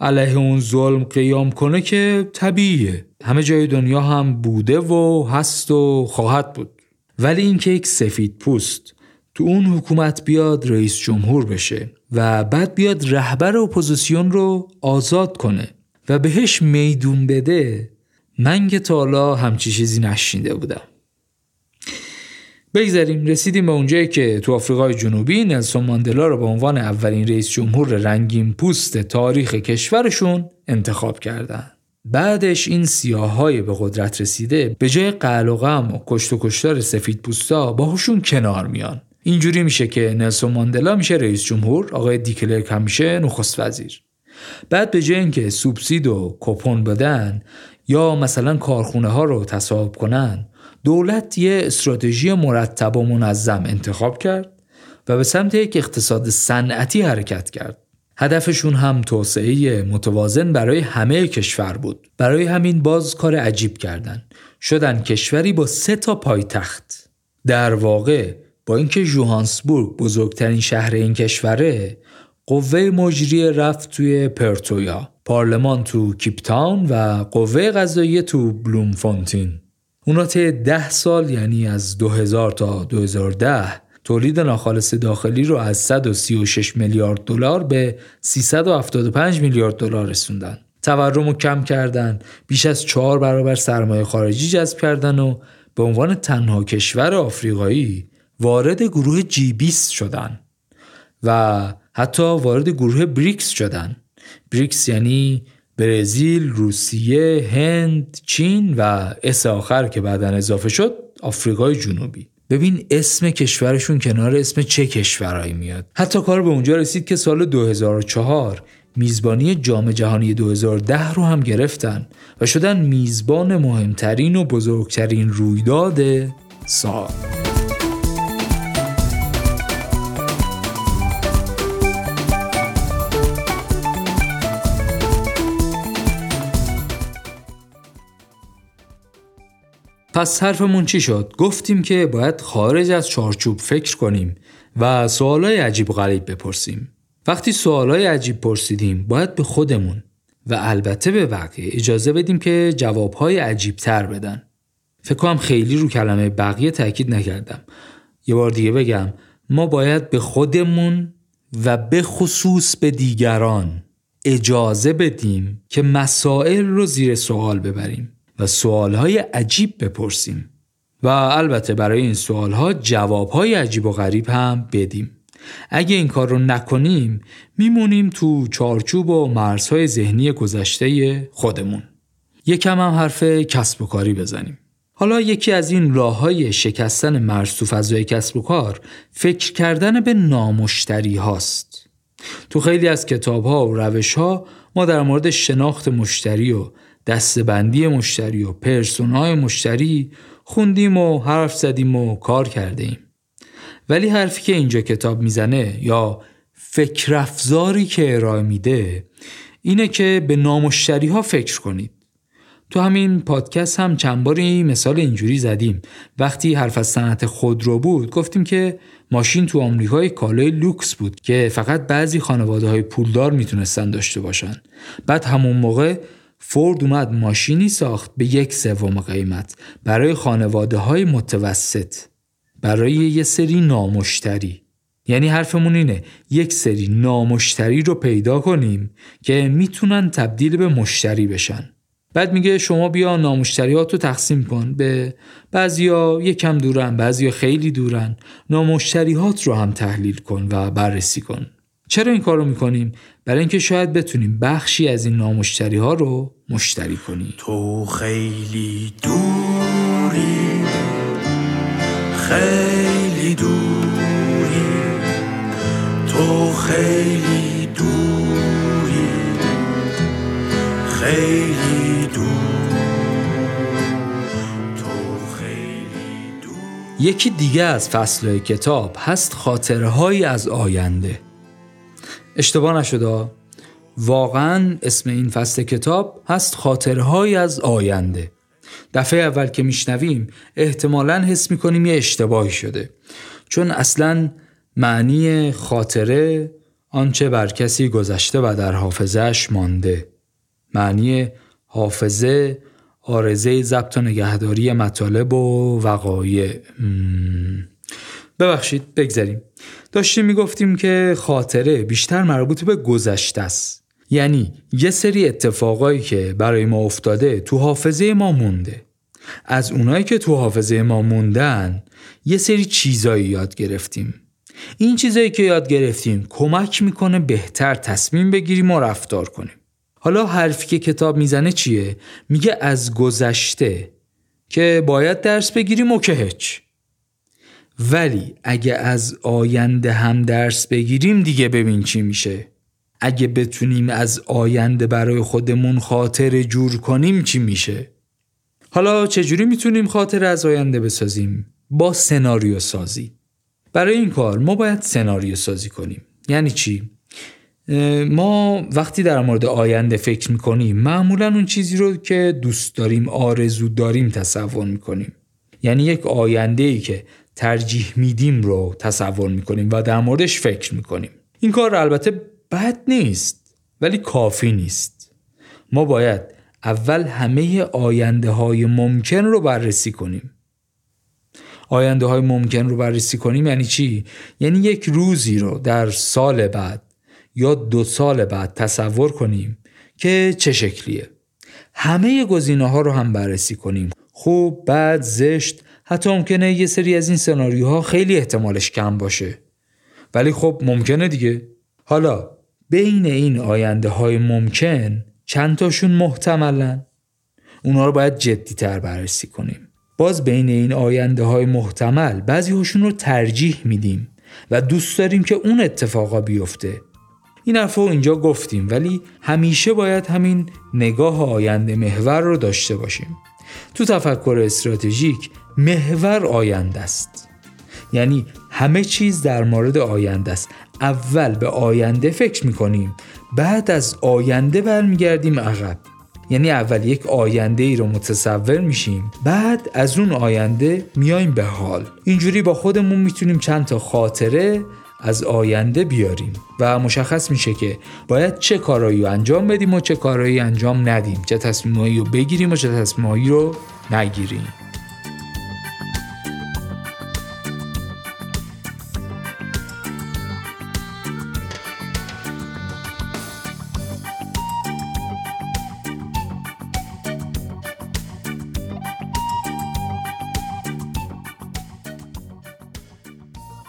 علیه اون ظلم قیام کنه که طبیعیه، همه جای دنیا هم بوده و هست و خواهد بود، ولی اینکه یک سفید پوست تو اون حکومت بیاد رئیس جمهور بشه و بعد بیاد رهبر اپوزیسیون رو آزاد کنه و بهش میدون بده، من که تا حالا همچی چیزی نشنیده بودم. بگذاریم، رسیدیم به اونجایی که تو آفریقای جنوبی نیلسون ماندلا رو به عنوان اولین رئیس جمهور رنگین پوست تاریخ کشورشون انتخاب کردن. بعدش این سیاه‌های به قدرت رسیده به جای قهر و غم و کشت و کشتار سفید پوستا باهاشون کنار میان. اینجوری میشه که نیلسون ماندلا میشه رئیس جمهور، آقای دیکلرک هم میشه نخست وزیر. بعد به جای اینکه سوبسید و کوپن بدن یا مثلا کارخونه ها رو تصاحب کنن، دولت یه استراتژی مرتب و منظم انتخاب کرد و به سمت یک اقتصاد صنعتی حرکت کرد. هدفشون هم توسعه متوازن برای همه کشور بود. برای همین باز کار عجیب کردن، شدن کشوری با سه تا پایتخت. در واقع با اینکه جوهانسبورگ بزرگترین شهر این کشوره، قوه مجریه رفت توی پرتویا، پارلمان تو کیپتاون و قوه قضاییه تو بلومفونتین. اونا تا ده سال، یعنی از دو هزار تا دو هزار و ده، تولید ناخالص داخلی رو از صد و سی و شش میلیارد دلار به سیصد و هفتاد و پنج میلیارد دلار رسوندن. تورم رو کم کردن، بیش از چهار برابر سرمایه خارجی جذب کردن و به عنوان تنها کشور آفریقایی وارد گروه جی بیست شدن و حتی وارد گروه بریکس شدن. بریکس یعنی برزیل، روسیه، هند، چین و اس آخر که بعدن اضافه شد آفریقای جنوبی. ببین اسم کشورشون کنار اسم چه کشورایی میاد. حتی کار به اونجا رسید که سال دو هزار و چهار میزبانی جام جهانی دو هزار و ده رو هم گرفتن و شدن میزبان مهمترین و بزرگترین رویداد سال. پس حرفمون چی شد؟ گفتیم که باید خارج از چارچوب فکر کنیم و سوالای عجیب غریب بپرسیم. وقتی سوالای عجیب پرسیدیم باید به خودمون و البته به بقیه اجازه بدیم که جوابهای عجیب تر بدن. فکر کنم خیلی رو کلمه بقیه تاکید نکردم. یه بار دیگه بگم، ما باید به خودمون و به خصوص به دیگران اجازه بدیم که مسائل رو زیر سوال ببریم و سوالهای عجیب بپرسیم و البته برای این سوالها جوابهای عجیب و غریب هم بدیم. اگه این کار رو نکنیم میمونیم تو چارچوب و مرزهای ذهنی گذشته خودمون. یکم هم حرف کسب و کاری بزنیم. حالا یکی از این راه‌های شکستن مرز تو فضای کسب و کار فکر کردن به نامشتری هاست. تو خیلی از کتاب‌ها و روش‌ها ما در مورد شناخت مشتری و دسته‌بندی مشتری و پرسونای مشتری خوندیم و حرف زدیم و کار کردیم. ولی حرفی که اینجا کتاب میزنه یا فکر افزاری که ارائه میده اینه که به نامشتری ها فکر کنید. تو همین پادکست هم چند باری مثال اینجوری زدیم. وقتی حرف از صنعت خودرو بود گفتیم که ماشین تو آمریکا کالای لوکس بود که فقط بعضی خانواده های پولدار میتونستن داشته باشن. بعد همون موقع فورد اومد ماشینی ساخت به یک سوم قیمت برای خانواده های متوسط، برای یه سری نامشتری. یعنی حرفمون اینه یک سری نامشتری رو پیدا کنیم که میتونن تبدیل به مشتری بشن. بعد میگه شما بیا نامشتریات رو تقسیم کن به بعضیا یکم دورن، بعضیا خیلی دورن. نامشتریات رو هم تحلیل کن و بررسی کن. چرا این کار رو میکنیم؟ برای اینکه شاید بتونیم بخشی از این نامشتری ها رو مشتری کنیم. تو خیلی دوری، خیلی دوری، تو خیلی دوری، خیلی دور، تو خیلی دور. یکی دیگه از فصلهای کتاب هست خاطرهایی از آینده. اشتباه نشده، واقعا اسم این فصل کتاب هست خاطرهایی از آینده. دفعه اول که میشنویم احتمالاً حس میکنیم یه اشتباهی شده، چون اصلاً معنی خاطره آنچه بر کسی گذشته و در حافظهش مانده، معنی حافظه آرزه ضبط و نگهداری مطالب و وقایع. ببخشید بگذاریم. داشتیم میگفتیم که خاطره بیشتر مربوط به گذشته است، یعنی یه سری اتفاقایی که برای ما افتاده تو حافظه ما مونده. از اونایی که تو حافظه ما موندن یه سری چیزایی یاد گرفتیم. این چیزایی که یاد گرفتیم کمک میکنه بهتر تصمیم بگیریم و رفتار کنیم. حالا حرفی که کتاب میزنه چیه؟ میگه از گذشته که باید درس بگیریم و که هیچ. ولی اگه از آینده هم درس بگیریم دیگه ببین چی میشه. اگه بتونیم از آینده برای خودمون خاطره جور کنیم چی میشه؟ حالا چجوری میتونیم خاطره از آینده بسازیم؟ با سناریو سازی. برای این کار ما باید سناریو سازی کنیم. یعنی چی؟ ما وقتی در مورد آینده فکر میکنیم معمولا اون چیزی رو که دوست داریم، آرزو داریم تصور میکنیم. یعنی یک آینده‌ای که ترجیح میدیم رو تصور میکنیم و در موردش فکر میکنیم. این کار البته بد نیست ولی کافی نیست. ما باید اول همه آینده های ممکن رو بررسی کنیم. آینده های ممکن رو بررسی کنیم یعنی چی؟ یعنی یک روزی رو در سال بعد یا دو سال بعد تصور کنیم که چه شکلیه. همه گزینه ها رو هم بررسی کنیم، خوب، بد، زشت. حتی ممکنه یه سری از این سناریوها خیلی احتمالش کم باشه ولی خب ممکنه دیگه. حالا بین این آینده های ممکن چند تاشون محتملن، اونا رو باید جدی تر بررسی کنیم. باز بین این آینده های محتمل بعضی هاشون رو ترجیح میدیم و دوست داریم که اون اتفاقا بیفته. این حرفو اینجا گفتیم ولی همیشه باید همین نگاه آینده محور رو داشته باشیم. تو تفکر استراتژیک محور آینده است، یعنی همه چیز در مورد آینده است. اول به آینده فکر میکنیم، بعد از آینده برمیگردیم عقب. یعنی اول یک آینده ای رو متصور میشیم، بعد از اون آینده میایم به حال. اینجوری با خودمون میتونیم چند تا خاطره از آینده بیاریم و مشخص میشه که باید چه کارایی رو انجام بدیم و چه کارایی انجام ندیم، چه تصمیمایی رو بگیریم و چه تصمیمایی رو نگیریم.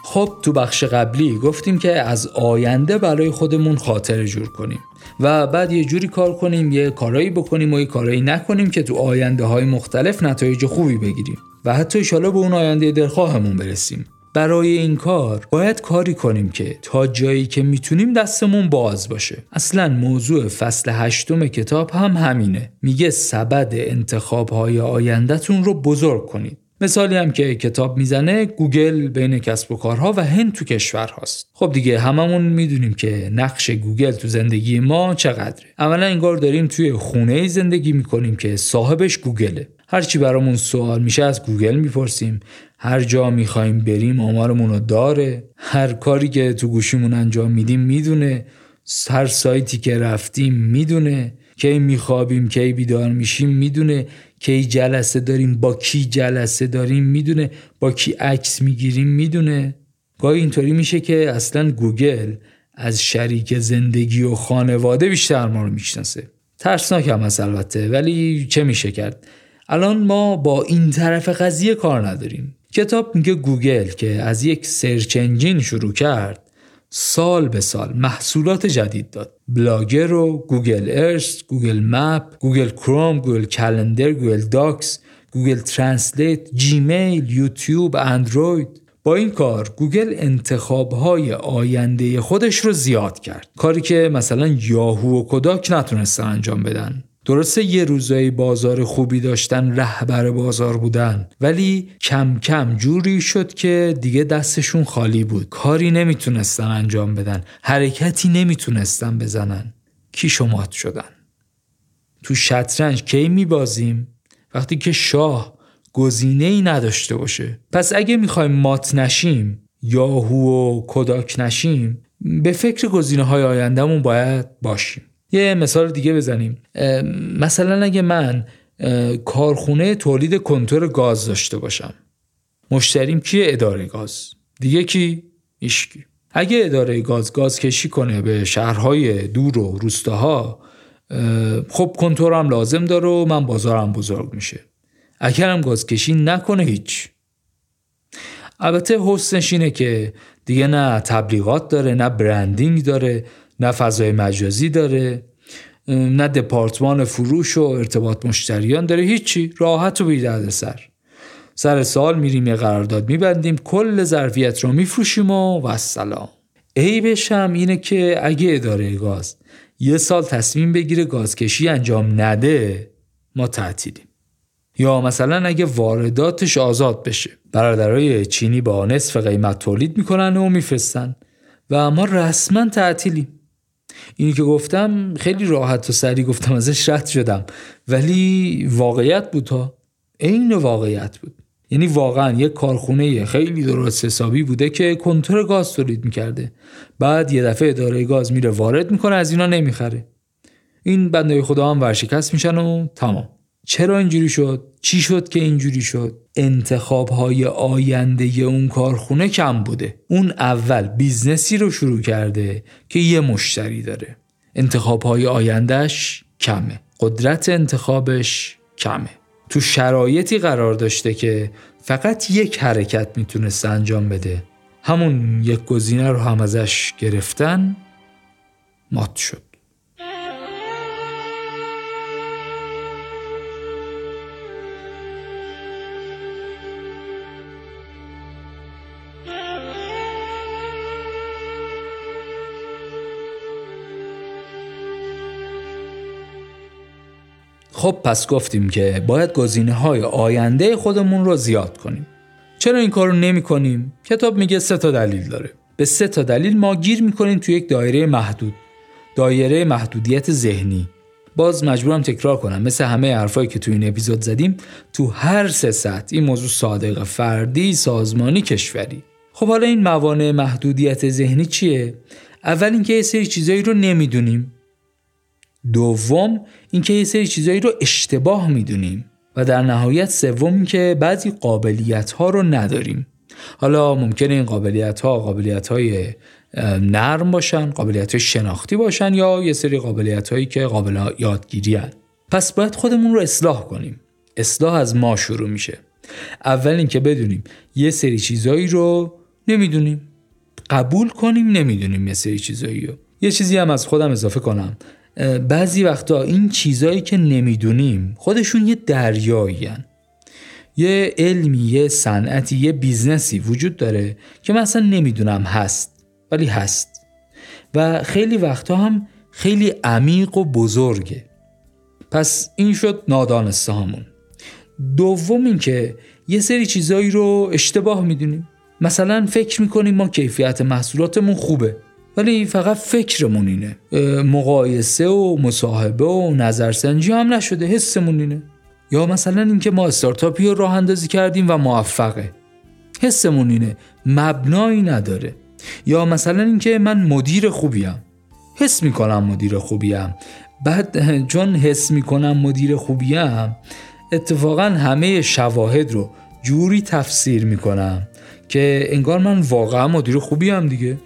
خب تو بخش قبلی گفتیم که از آینده برای خودمون خاطره جور کنیم و بعد یه جوری کار کنیم، یه کارایی بکنیم و یه کارایی نکنیم که تو آینده های مختلف نتایج خوبی بگیریم و حتی انشالله به اون آینده دلخواهمون برسیم. برای این کار باید کاری کنیم که تا جایی که میتونیم دستمون باز باشه. اصلا موضوع فصل هشتم کتاب هم همینه، میگه سبد انتخاب‌های آینده‌تون رو بزرگ کنید. مثالی هم که کتاب میزنه گوگل بین کسب و کارها و هند تو کشورهاست. خب دیگه هممون میدونیم که نقش گوگل تو زندگی ما چقدره. اولا انگار داریم توی خونه‌ای زندگی میکنیم که صاحبش گوگله. هرچی برامون سوال میشه از گوگل میپرسیم، هر جا میخوایم بریم آمارمونو داره، هر کاری که تو گوشیمون انجام میدیم میدونه، هر سایتی که رفتیم میدونه، کی میخوابیم کی بیدار میشیم میدونه، کی جلسه داریم با کی جلسه داریم میدونه، با کی عکس میگیریم میدونه. گاهی اینطوری میشه که اصلا گوگل از شریک زندگی و خانواده بیشتر ما رو میشناسه. ترسناک هم هست البته، ولی چه میشه کرد؟ الان ما با این طرف قضیه کار نداریم. کتاب میگه گوگل که از یک سرچ انجین شروع کرد، سال به سال محصولات جدید داد. بلاگر رو، گوگل ارث، گوگل مپ، گوگل کروم، گوگل کلندر، گوگل داکس، گوگل ترنسلیت، جیمیل، یوتیوب، اندروید. با این کار گوگل انتخاب‌های آینده خودش رو زیاد کرد، کاری که مثلا یاهو و کداک نتونستن انجام بدن. درسته یه روزایی بازار خوبی داشتن، رهبر بازار بودن، ولی کم کم جوری شد که دیگه دستشون خالی بود، کاری نمیتونستن انجام بدن، حرکتی نمیتونستن بزنن، کیش و مات شدن. تو شطرنج کی میبازیم؟ وقتی که شاه گزینه‌ای نداشته باشه. پس اگه میخوایم مات نشیم، یاهو و کداک نشیم، به فکر گزینه‌های آینده‌مون باید باشیم. یه مثال دیگه بزنیم. مثلا اگه من کارخونه تولید کنتور گاز داشته باشم، مشتریم کیه؟ اداره گاز. دیگه کی؟ هیچکی. اگه اداره گاز گاز کشی کنه به شهرهای دور و روستاها، خب کنتورم لازم داره و من بازارم بزرگ میشه. اگرم گاز کشی نکنه هیچ. البته حسنش اینه که دیگه نه تبلیغات داره، نه برندینگ داره، نه فضای مجازی داره، نه دپارتمان فروش و ارتباط مشتریان داره، هیچی. راحت و بی دردسر. سر سال میریم یه قرارداد میبندیم، کل ظرفیت رو میفروشیم و والسلام. عیبش هم اینه که اگه اداره گاز یه سال تصمیم بگیره گازکشی انجام نده، ما تعطیلیم. یا مثلا اگه وارداتش آزاد بشه، برادرای چینی با نصف قیمت تولید میکنن و میفرستن و ما رسما تعطیلیم. اینی که گفتم خیلی راحت و سریع گفتم، ازش رد شدم، ولی واقعیت بود ها، عین واقعیت بود. یعنی واقعا یک کارخونه خیلی درست حسابی بوده که کنتور گاز تولید میکرده، بعد یه دفعه اداره گاز میره وارد میکنه، از اینا نمیخره، این بنده خدا هم ورشکست میشن و تمام. چرا اینجوری شد؟ چی شد که اینجوری شد؟ انتخاب‌های آینده اون کارخونه کم بوده. اون اول بیزنسی رو شروع کرده که یه مشتری داره، انتخاب‌های آیندهش کمه، قدرت انتخابش کمه، تو شرایطی قرار داشته که فقط یک حرکت میتونست انجام بده، همون یک گزینه رو هم ازش گرفتن، مات شد. خب پس گفتیم که باید گزینه‌های آینده خودمون رو زیاد کنیم. چرا این کارو نمی‌کنیم؟ کتاب میگه سه تا دلیل داره. به سه تا دلیل ما گیر می‌کنیم تو یک دایره محدود. دایره محدودیت ذهنی. باز مجبورم تکرار کنم، مثل همه حرفایی که تو این اپیزود زدیم، تو هر سه سطح این موضوع صادقه، فردی، سازمانی، کشوری. خب حالا این موانع محدودیت ذهنی چیه؟ اول اینکه یه سری چیزایی رو نمیدونیم. دوم اینکه یه سری چیزایی رو اشتباه میدونیم. و در نهایت سوم اینکه بعضی قابلیت‌ها رو نداریم. حالا ممکنه این قابلیت‌ها قابلیت‌های نرم باشن، قابلیت‌های شناختی باشن یا یه سری قابلیت‌هایی که قابل یادگیری هست. پس باید خودمون رو اصلاح کنیم. اصلاح از ما شروع میشه. اول اینکه بدونیم یه سری چیزایی رو نمیدونیم. قبول کنیم نمیدونیم یه سری چیزایی رو. یه چیزی هم از خودم اضافه کنم. بعضی وقتا این چیزایی که نمیدونیم خودشون یه دریایی هن. یه علمی، یه صنعتی، یه بیزنسی وجود داره که من اصلا نمیدونم هست، ولی هست و خیلی وقتا هم خیلی عمیق و بزرگه. پس این شد نادانسته همون. دوم این که یه سری چیزایی رو اشتباه میدونیم. مثلا فکر میکنیم ما کیفیت محصولاتمون خوبه، ولی فقط فکرمون اینه. مقایسه و مصاحبه و نظرسنجی هم نشده، حسمون اینه. یا مثلا اینکه ما استارتاپی رو راه اندازی کردیم و موفقه، حسمون اینه، مبنایی نداره. یا مثلا اینکه من مدیر خوبیم، حس میکنم مدیر خوبیم. بعد چون حس میکنم مدیر خوبیم، اتفاقا همه شواهد رو جوری تفسیر میکنم که انگار من واقعا مدیر خوبیم دیگه.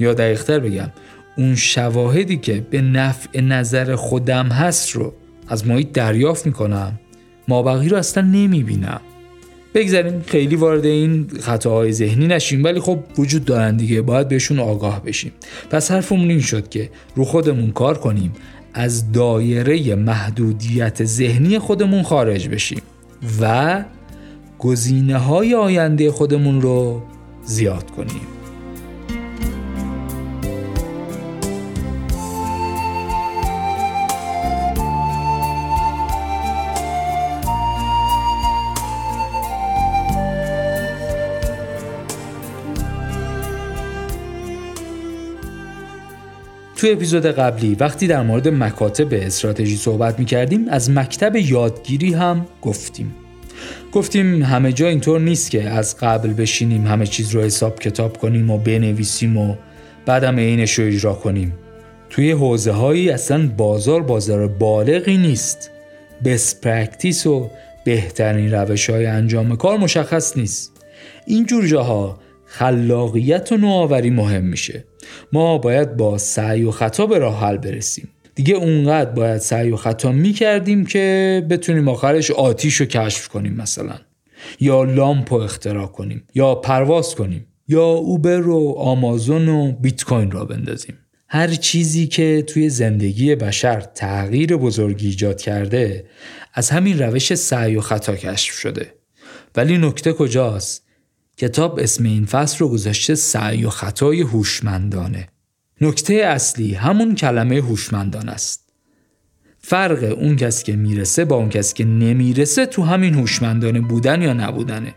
یا دقیق‌تر بگم، اون شواهدی که به نفع نظر خودم هست رو از محیط دریافت میکنم، مابقی رو اصلا نمیبینم. بگذاریم خیلی وارد این خطاهای ذهنی نشیم، ولی خب وجود دارن دیگه، باید بهشون آگاه بشیم. پس حرفمون این شد که رو خودمون کار کنیم، از دایره محدودیت ذهنی خودمون خارج بشیم و گزینه‌های آینده خودمون رو زیاد کنیم. تو اپیزود قبلی وقتی در مورد مکاتب استراتژی صحبت می‌کردیم، از مکتب یادگیری هم گفتیم. گفتیم همه جا اینطور نیست که از قبل بشینیم همه چیز رو حساب کتاب کنیم و بنویسیم و بعدم عینش رو اجرا کنیم. توی حوزه‌هایی اصلا بازار بازار بالغی نیست. بست پرکتیس و بهترین روش‌های انجام کار مشخص نیست. اینجور جاها خلاقیت و نوآوری مهم میشه. ما باید با سعی و خطا به راه حل برسیم. دیگه اونقدر باید سعی و خطا میکردیم که بتونیم آخرش آتیش رو کشف کنیم مثلا، یا لامپ رو اختراع کنیم، یا پرواز کنیم، یا اوبر و آمازون و بیت کوین را بندازیم. هر چیزی که توی زندگی بشر تغییر بزرگی ایجاد کرده، از همین روش سعی و خطا کشف شده. ولی نکته کجاست؟ کتاب اسم این فصل رو گذاشته سعی و خطای هوشمندانه. نکته اصلی همون کلمه هوشمندان است. فرق اون کسی که میرسه با اون کسی که نمیرسه تو همین هوشمندانه بودن یا نبودنه.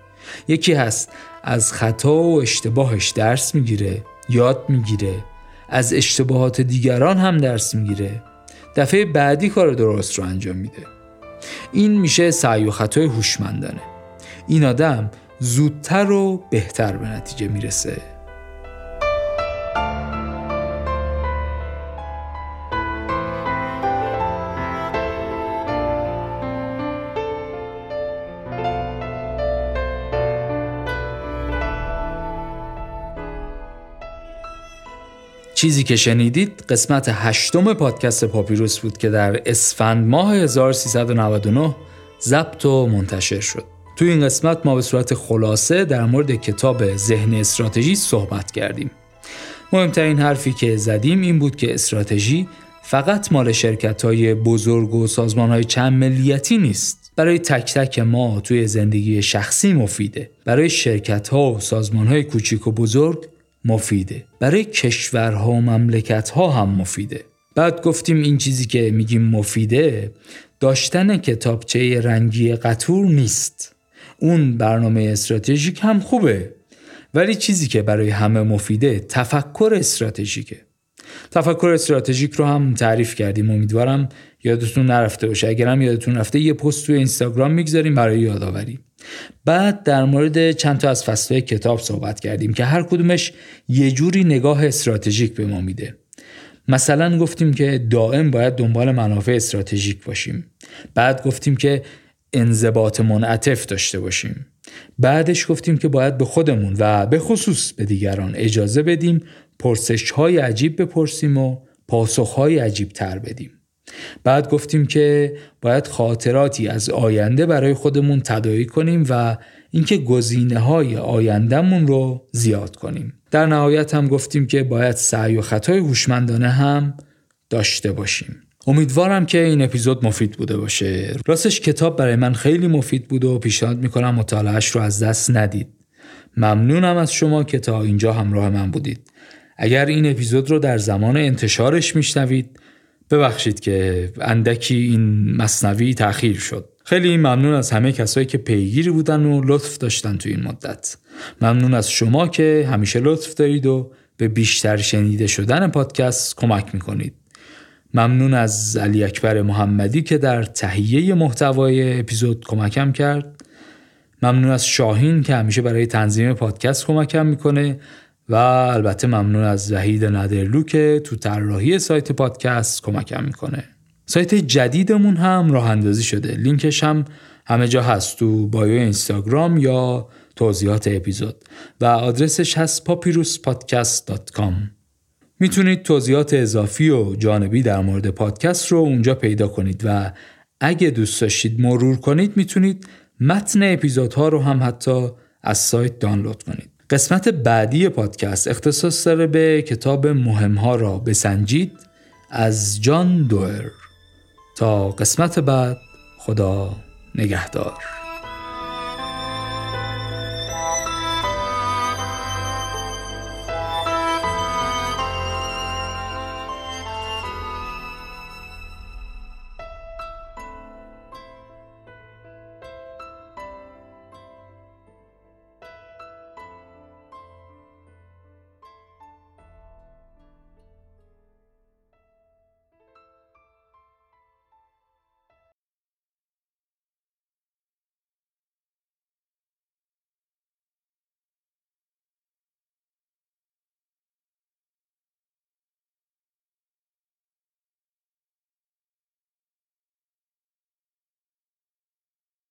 یکی هست از خطا و اشتباهش درس میگیره، یاد میگیره، از اشتباهات دیگران هم درس میگیره، دفعه بعدی کار درست رو انجام میده. این میشه سعی و خطای هوشمندانه. این آدم زودتر و بهتر به نتیجه میرسه. چیزی که شنیدید قسمت هشتم پادکست پاپیروس بود که در اسفند ماه هزار و سیصد و نود و نه ضبط و منتشر شد. توی این قسمت ما به صورت خلاصه در مورد کتاب ذهن استراتژی صحبت کردیم. مهمترین حرفی که زدیم این بود که استراتژی فقط مال شرکت‌های بزرگ و سازمان‌های چند ملیتی نیست. برای تک تک ما توی زندگی شخصی مفیده. برای شرکت‌ها و سازمان‌های کوچیک و بزرگ مفیده. برای کشورها و مملکت‌ها هم مفیده. بعد گفتیم این چیزی که میگیم مفیده، داشتن کتابچه رنگی قطور نیست. اون برنامه استراتژیک هم خوبه، ولی چیزی که برای همه مفیده تفکر استراتژیکه. تفکر استراتژیک رو هم تعریف کردیم. امیدوارم یادتون نرفته باشه، اگرم یادتون رفته یه پست توی اینستاگرام میگذاریم برای یادآوری. بعد در مورد چند تا از فصل‌های کتاب صحبت کردیم که هر کدومش یه جوری نگاه استراتژیک به ما میده. مثلا گفتیم که دائم باید دنبال منافع استراتژیک باشیم. بعد گفتیم که انضباط منعطف داشته باشیم. بعدش گفتیم که باید به خودمون و به خصوص به دیگران اجازه بدیم پرسش‌های عجیب بپرسیم و پاسخ‌های عجیب تر بدیم. بعد گفتیم که باید خاطراتی از آینده برای خودمون تداعی کنیم و اینکه گزینه‌های آیندهمون رو زیاد کنیم. در نهایت هم گفتیم که باید سعی و خطای هوشمندانه هم داشته باشیم. امیدوارم که این اپیزود مفید بوده باشه. راستش کتاب برای من خیلی مفید بود و پیشنهاد میکنم مطالعهش رو از دست ندید. ممنونم از شما که تا اینجا همراه من بودید. اگر این اپیزود رو در زمان انتشارش میشنوید ببخشید که اندکی این مثنوی تأخیر شد. خیلی ممنون از همه کسایی که پیگیری بودن و لطف داشتن تو این مدت. ممنون از شما که همیشه لطف دارید و به بیشتر شنیده شدن پادکست کمک میکنید. ممنون از علی اکبر محمدی که در تهیه محتوای اپیزود کمکم کرد. ممنون از شاهین که همیشه برای تنظیم پادکست کمکم میکنه و البته ممنون از وحید ندرلو که تو طراحی سایت پادکست کمکم میکنه. سایت جدیدمون هم راه اندازی شده. لینکش هم همه جا هست، تو بایو اینستاگرام یا توضیحات اپیزود، و آدرسش هست پاپیروس پادکست دات کام. میتونید توضیحات اضافی و جانبی در مورد پادکست رو اونجا پیدا کنید و اگه دوست داشتید مرور کنید میتونید متن اپیزودها رو هم حتی از سایت دانلود کنید. قسمت بعدی پادکست اختصاص داره به کتاب مهمها را بسنجید از جان دوئر. تا قسمت بعد، خدا نگهدار.